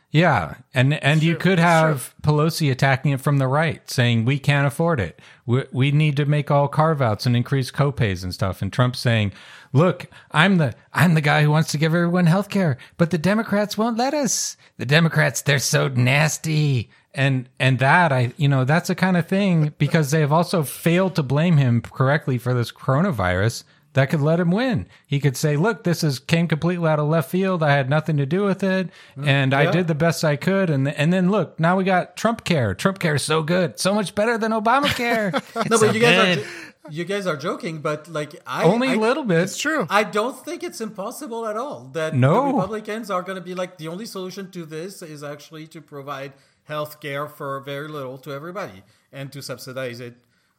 Yeah. And, and you could have Pelosi attacking it from the right, saying, we can't afford it. We, we need to make all carve outs and increase copays and stuff. And Trump saying, look, I'm the, I'm the guy who wants to give everyone healthcare, but the Democrats won't let us. The Democrats, they're so nasty. And, and that I, you know, that's the kind of thing because they have also failed to blame him correctly for this coronavirus. That could let him win. He could say, look, this is came completely out of left field. I had nothing to do with it. And yeah. I did the best I could. And and then, look, now we got Trump care. Trump care is so good. So much better than Obamacare. It's no, but so you guys good. Are you guys are joking, but like I only I, a little bit. It's true. I don't think it's impossible at all that no. the Republicans are going to be like the only solution to this is actually to provide health care for very little to everybody and to subsidize it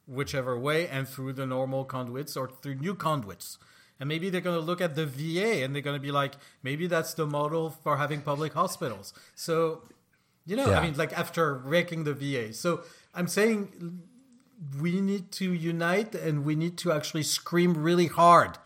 whichever way and through the normal conduits or through new conduits. And maybe they're going to look at the V A and they're going to be like, maybe that's the model for having public hospitals. So, you know, yeah. I mean, like after wrecking the V A. So I'm saying we need to unite and we need to actually scream really hard.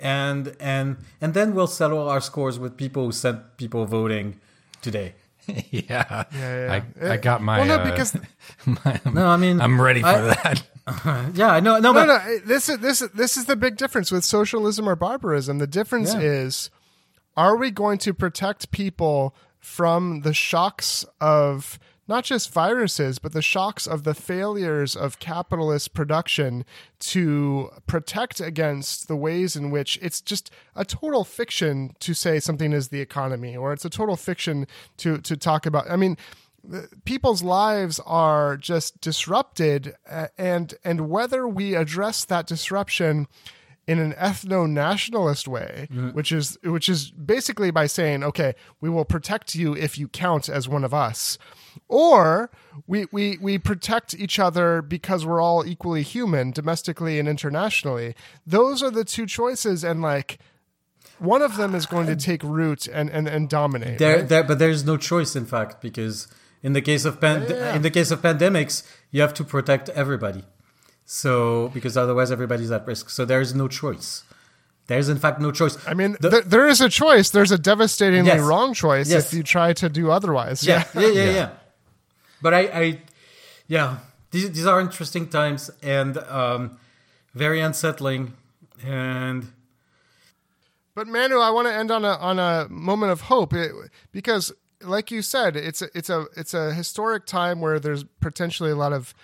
And and and then we'll settle our scores with people who sent people voting today. yeah. yeah, yeah. I, I got my... Well, no, because... Uh, my, no, I mean... I'm ready for I, that. Uh, yeah, no, no, no, but no. This is this this is the big difference with socialism or barbarism. The difference yeah. is, are we going to protect people from the shocks of not just viruses, but the shocks of the failures of capitalist production to protect against the ways in which it's just a total fiction to say something is the economy, or it's a total fiction to to talk about. I mean. People's lives are just disrupted, and and whether we address that disruption in an ethno-nationalist way, mm-hmm. which is which is basically by saying, okay, we will protect you if you count as one of us, or we we we protect each other because we're all equally human, domestically and internationally. Those are the two choices, and like. One of them is going to take root and, and, and dominate. There, right? there, but there's no choice, in fact, because in the case of pand- yeah, yeah. in the case of pandemics, you have to protect everybody. So because otherwise everybody's at risk. So there is no choice. There is, in fact, no choice. I mean, the, th- there is a choice. There's a devastatingly yes, wrong choice yes. if you try to do otherwise. Yeah, yeah, yeah, yeah. yeah. yeah. But I, I, yeah, these these are interesting times and um, very unsettling and. But Manu, I want to end on a on a moment of hope it, because, like you said, it's a, it's a it's a historic time where there's potentially a lot of,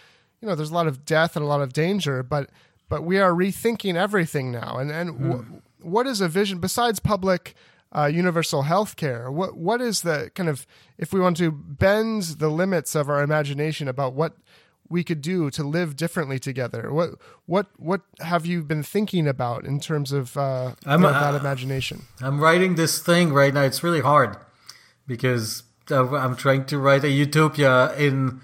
you know, there's a lot of death and a lot of danger. But but we are rethinking everything now. And and mm. w- what is a vision besides public uh, universal health care? What what is the kind of if we want to bend the limits of our imagination about what we could do to live differently together. What what what have you been thinking about in terms of uh, I'm, uh, that imagination? I'm writing this thing right now. It's really hard because I'm trying to write a utopia in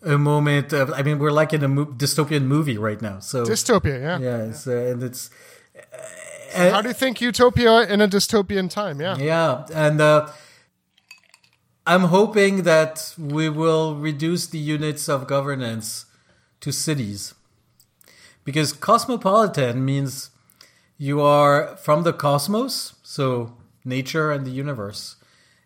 a moment of. I mean, we're like in a mo- dystopian movie right now. So dystopia, yeah, yeah, yeah. So, and it's. Uh, so how do you think utopia in a dystopian time? Yeah, yeah, and. Uh, I'm hoping that we will reduce the units of governance to cities. Because cosmopolitan means you are from the cosmos, so nature and the universe,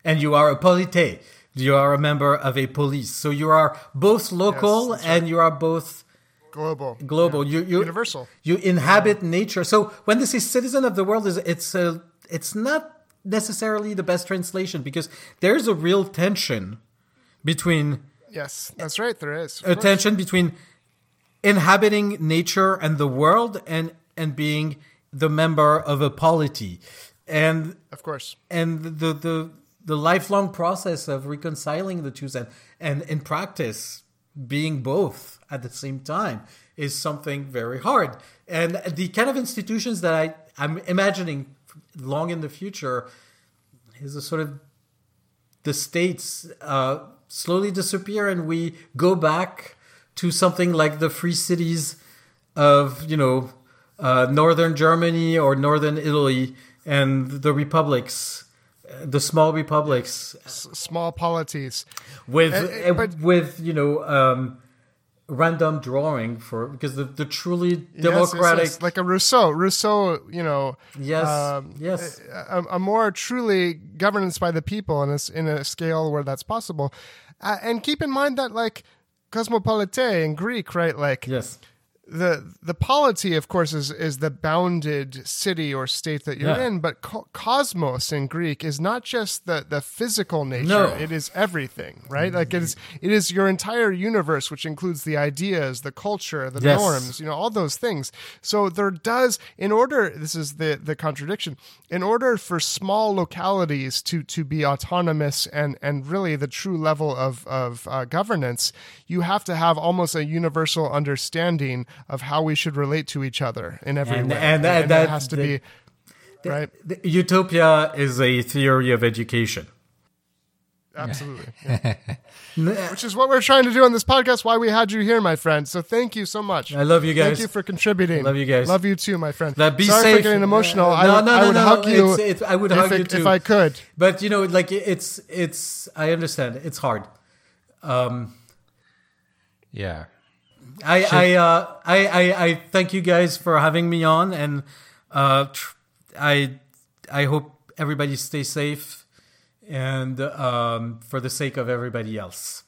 and you are a polité, you are a member of a police. So you are both local yes, and right. you are both global. Global. Yeah. You, you, Universal. You inhabit nature. So when they say citizen of the world, is it's a, it's not necessarily the best translation because there's a real tension between yes that's right there is a tension between inhabiting nature and the world and and being the member of a polity and of course and the the the lifelong process of reconciling the two and and in practice being both at the same time is something very hard and the kind of institutions that I I'm imagining long in the future is a sort of the states uh, slowly disappear and we go back to something like the free cities of, you know, uh, northern Germany or northern Italy and the republics, uh, the small republics. S- small polities. With, uh, but- with you know... Um, random drawing for because the, the truly democratic yes, yes, yes. like a Rousseau Rousseau you know yes um, yes a, a more truly governance by the people in a, in a scale where that's possible uh, and keep in mind that like cosmopolite in Greek right like yes the the polity of course is is the bounded city or state that you're yeah. in but co- cosmos in Greek is not just the the physical nature no. it is everything right mm-hmm. like it is it is your entire universe which includes the ideas the culture the yes. norms you know all those things so there does in order this is the the contradiction in order for small localities to to be autonomous and and really the true level of of uh, governance you have to have almost a universal understanding of how we should relate to each other in every and, way. And that, and that, that has to the, be the, right. The, the utopia is a theory of education. Absolutely. Yeah. Which is what we're trying to do on this podcast, why we had you here, my friend. So thank you so much. I love you guys. Thank you for contributing. Love you guys. Love you too, my friend. Now, be Sorry safe. for getting emotional. Uh, no, I, no, I would no, hug no. you. It's, it's, I would if hug it, you too. If I could. But, you know, like, it's, it's, I understand. It's hard. Um, yeah. I, Should... I, uh, I, I, I thank you guys for having me on. And uh, tr- I, I hope everybody stays safe. And um, for the sake of everybody else.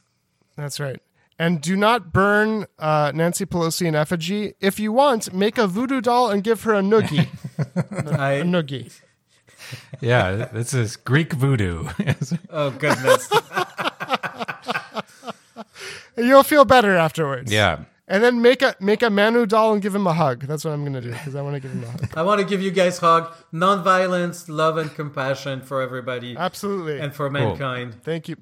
That's right. And do not burn uh, Nancy Pelosi in effigy. If you want, make a voodoo doll and give her a noogie. I, a noogie. Yeah, this is Greek voodoo. Oh, goodness. You'll feel better afterwards. Yeah. And then make a make a Manu doll and give him a hug. That's what I'm going to do, because I want to give him a hug. I want to give you guys hug. Nonviolence, love, and compassion for everybody. Absolutely. And for mankind. Cool. Thank you.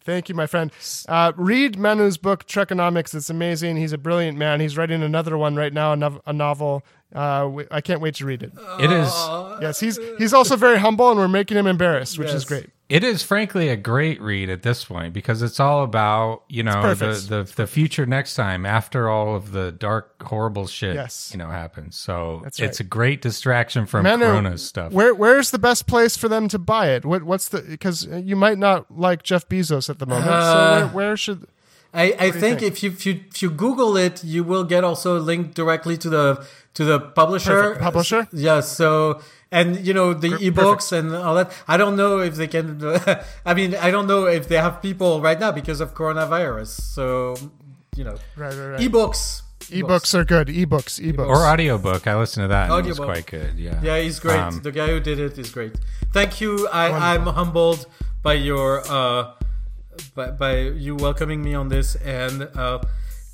Thank you, my friend. Uh, read Manu's book, Trekonomics. It's amazing. He's a brilliant man. He's writing another one right now, a, no- a novel. Uh, I can't wait to read it. It is. Yes, he's he's also very humble, and we're making him embarrassed, which yes. is great. It is frankly a great read at this point, because it's all about, you know, the, the the future next time after all of the dark, horrible shit, yes. you know, happens. So right. it's a great distraction from Manu, Corona stuff. Where Where's the best place for them to buy it? What What's the, because you might not like Jeff Bezos at the moment. Uh, so where, where should... I, I think, think if you if you if you Google it, you will get also a link directly to the to the publisher. Perfect. Publisher, yeah. So and you know the Perfect. ebooks and all that. I don't know if they can. I mean, I don't know if they have people right now because of coronavirus. So you know, right, right, right. ebooks. Ebooks are good. Ebooks, ebooks, or audiobook. I listened to that. And it was quite good. Yeah, yeah, he's great. Um, the guy who did it is great. Thank you. I, I'm humbled by your. Uh, By, by you welcoming me on this, and uh,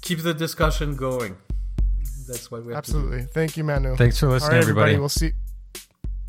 keep the discussion going. That's why we have absolutely. To do. Thank you, Manu. Thanks for listening, right, everybody. everybody. We'll see.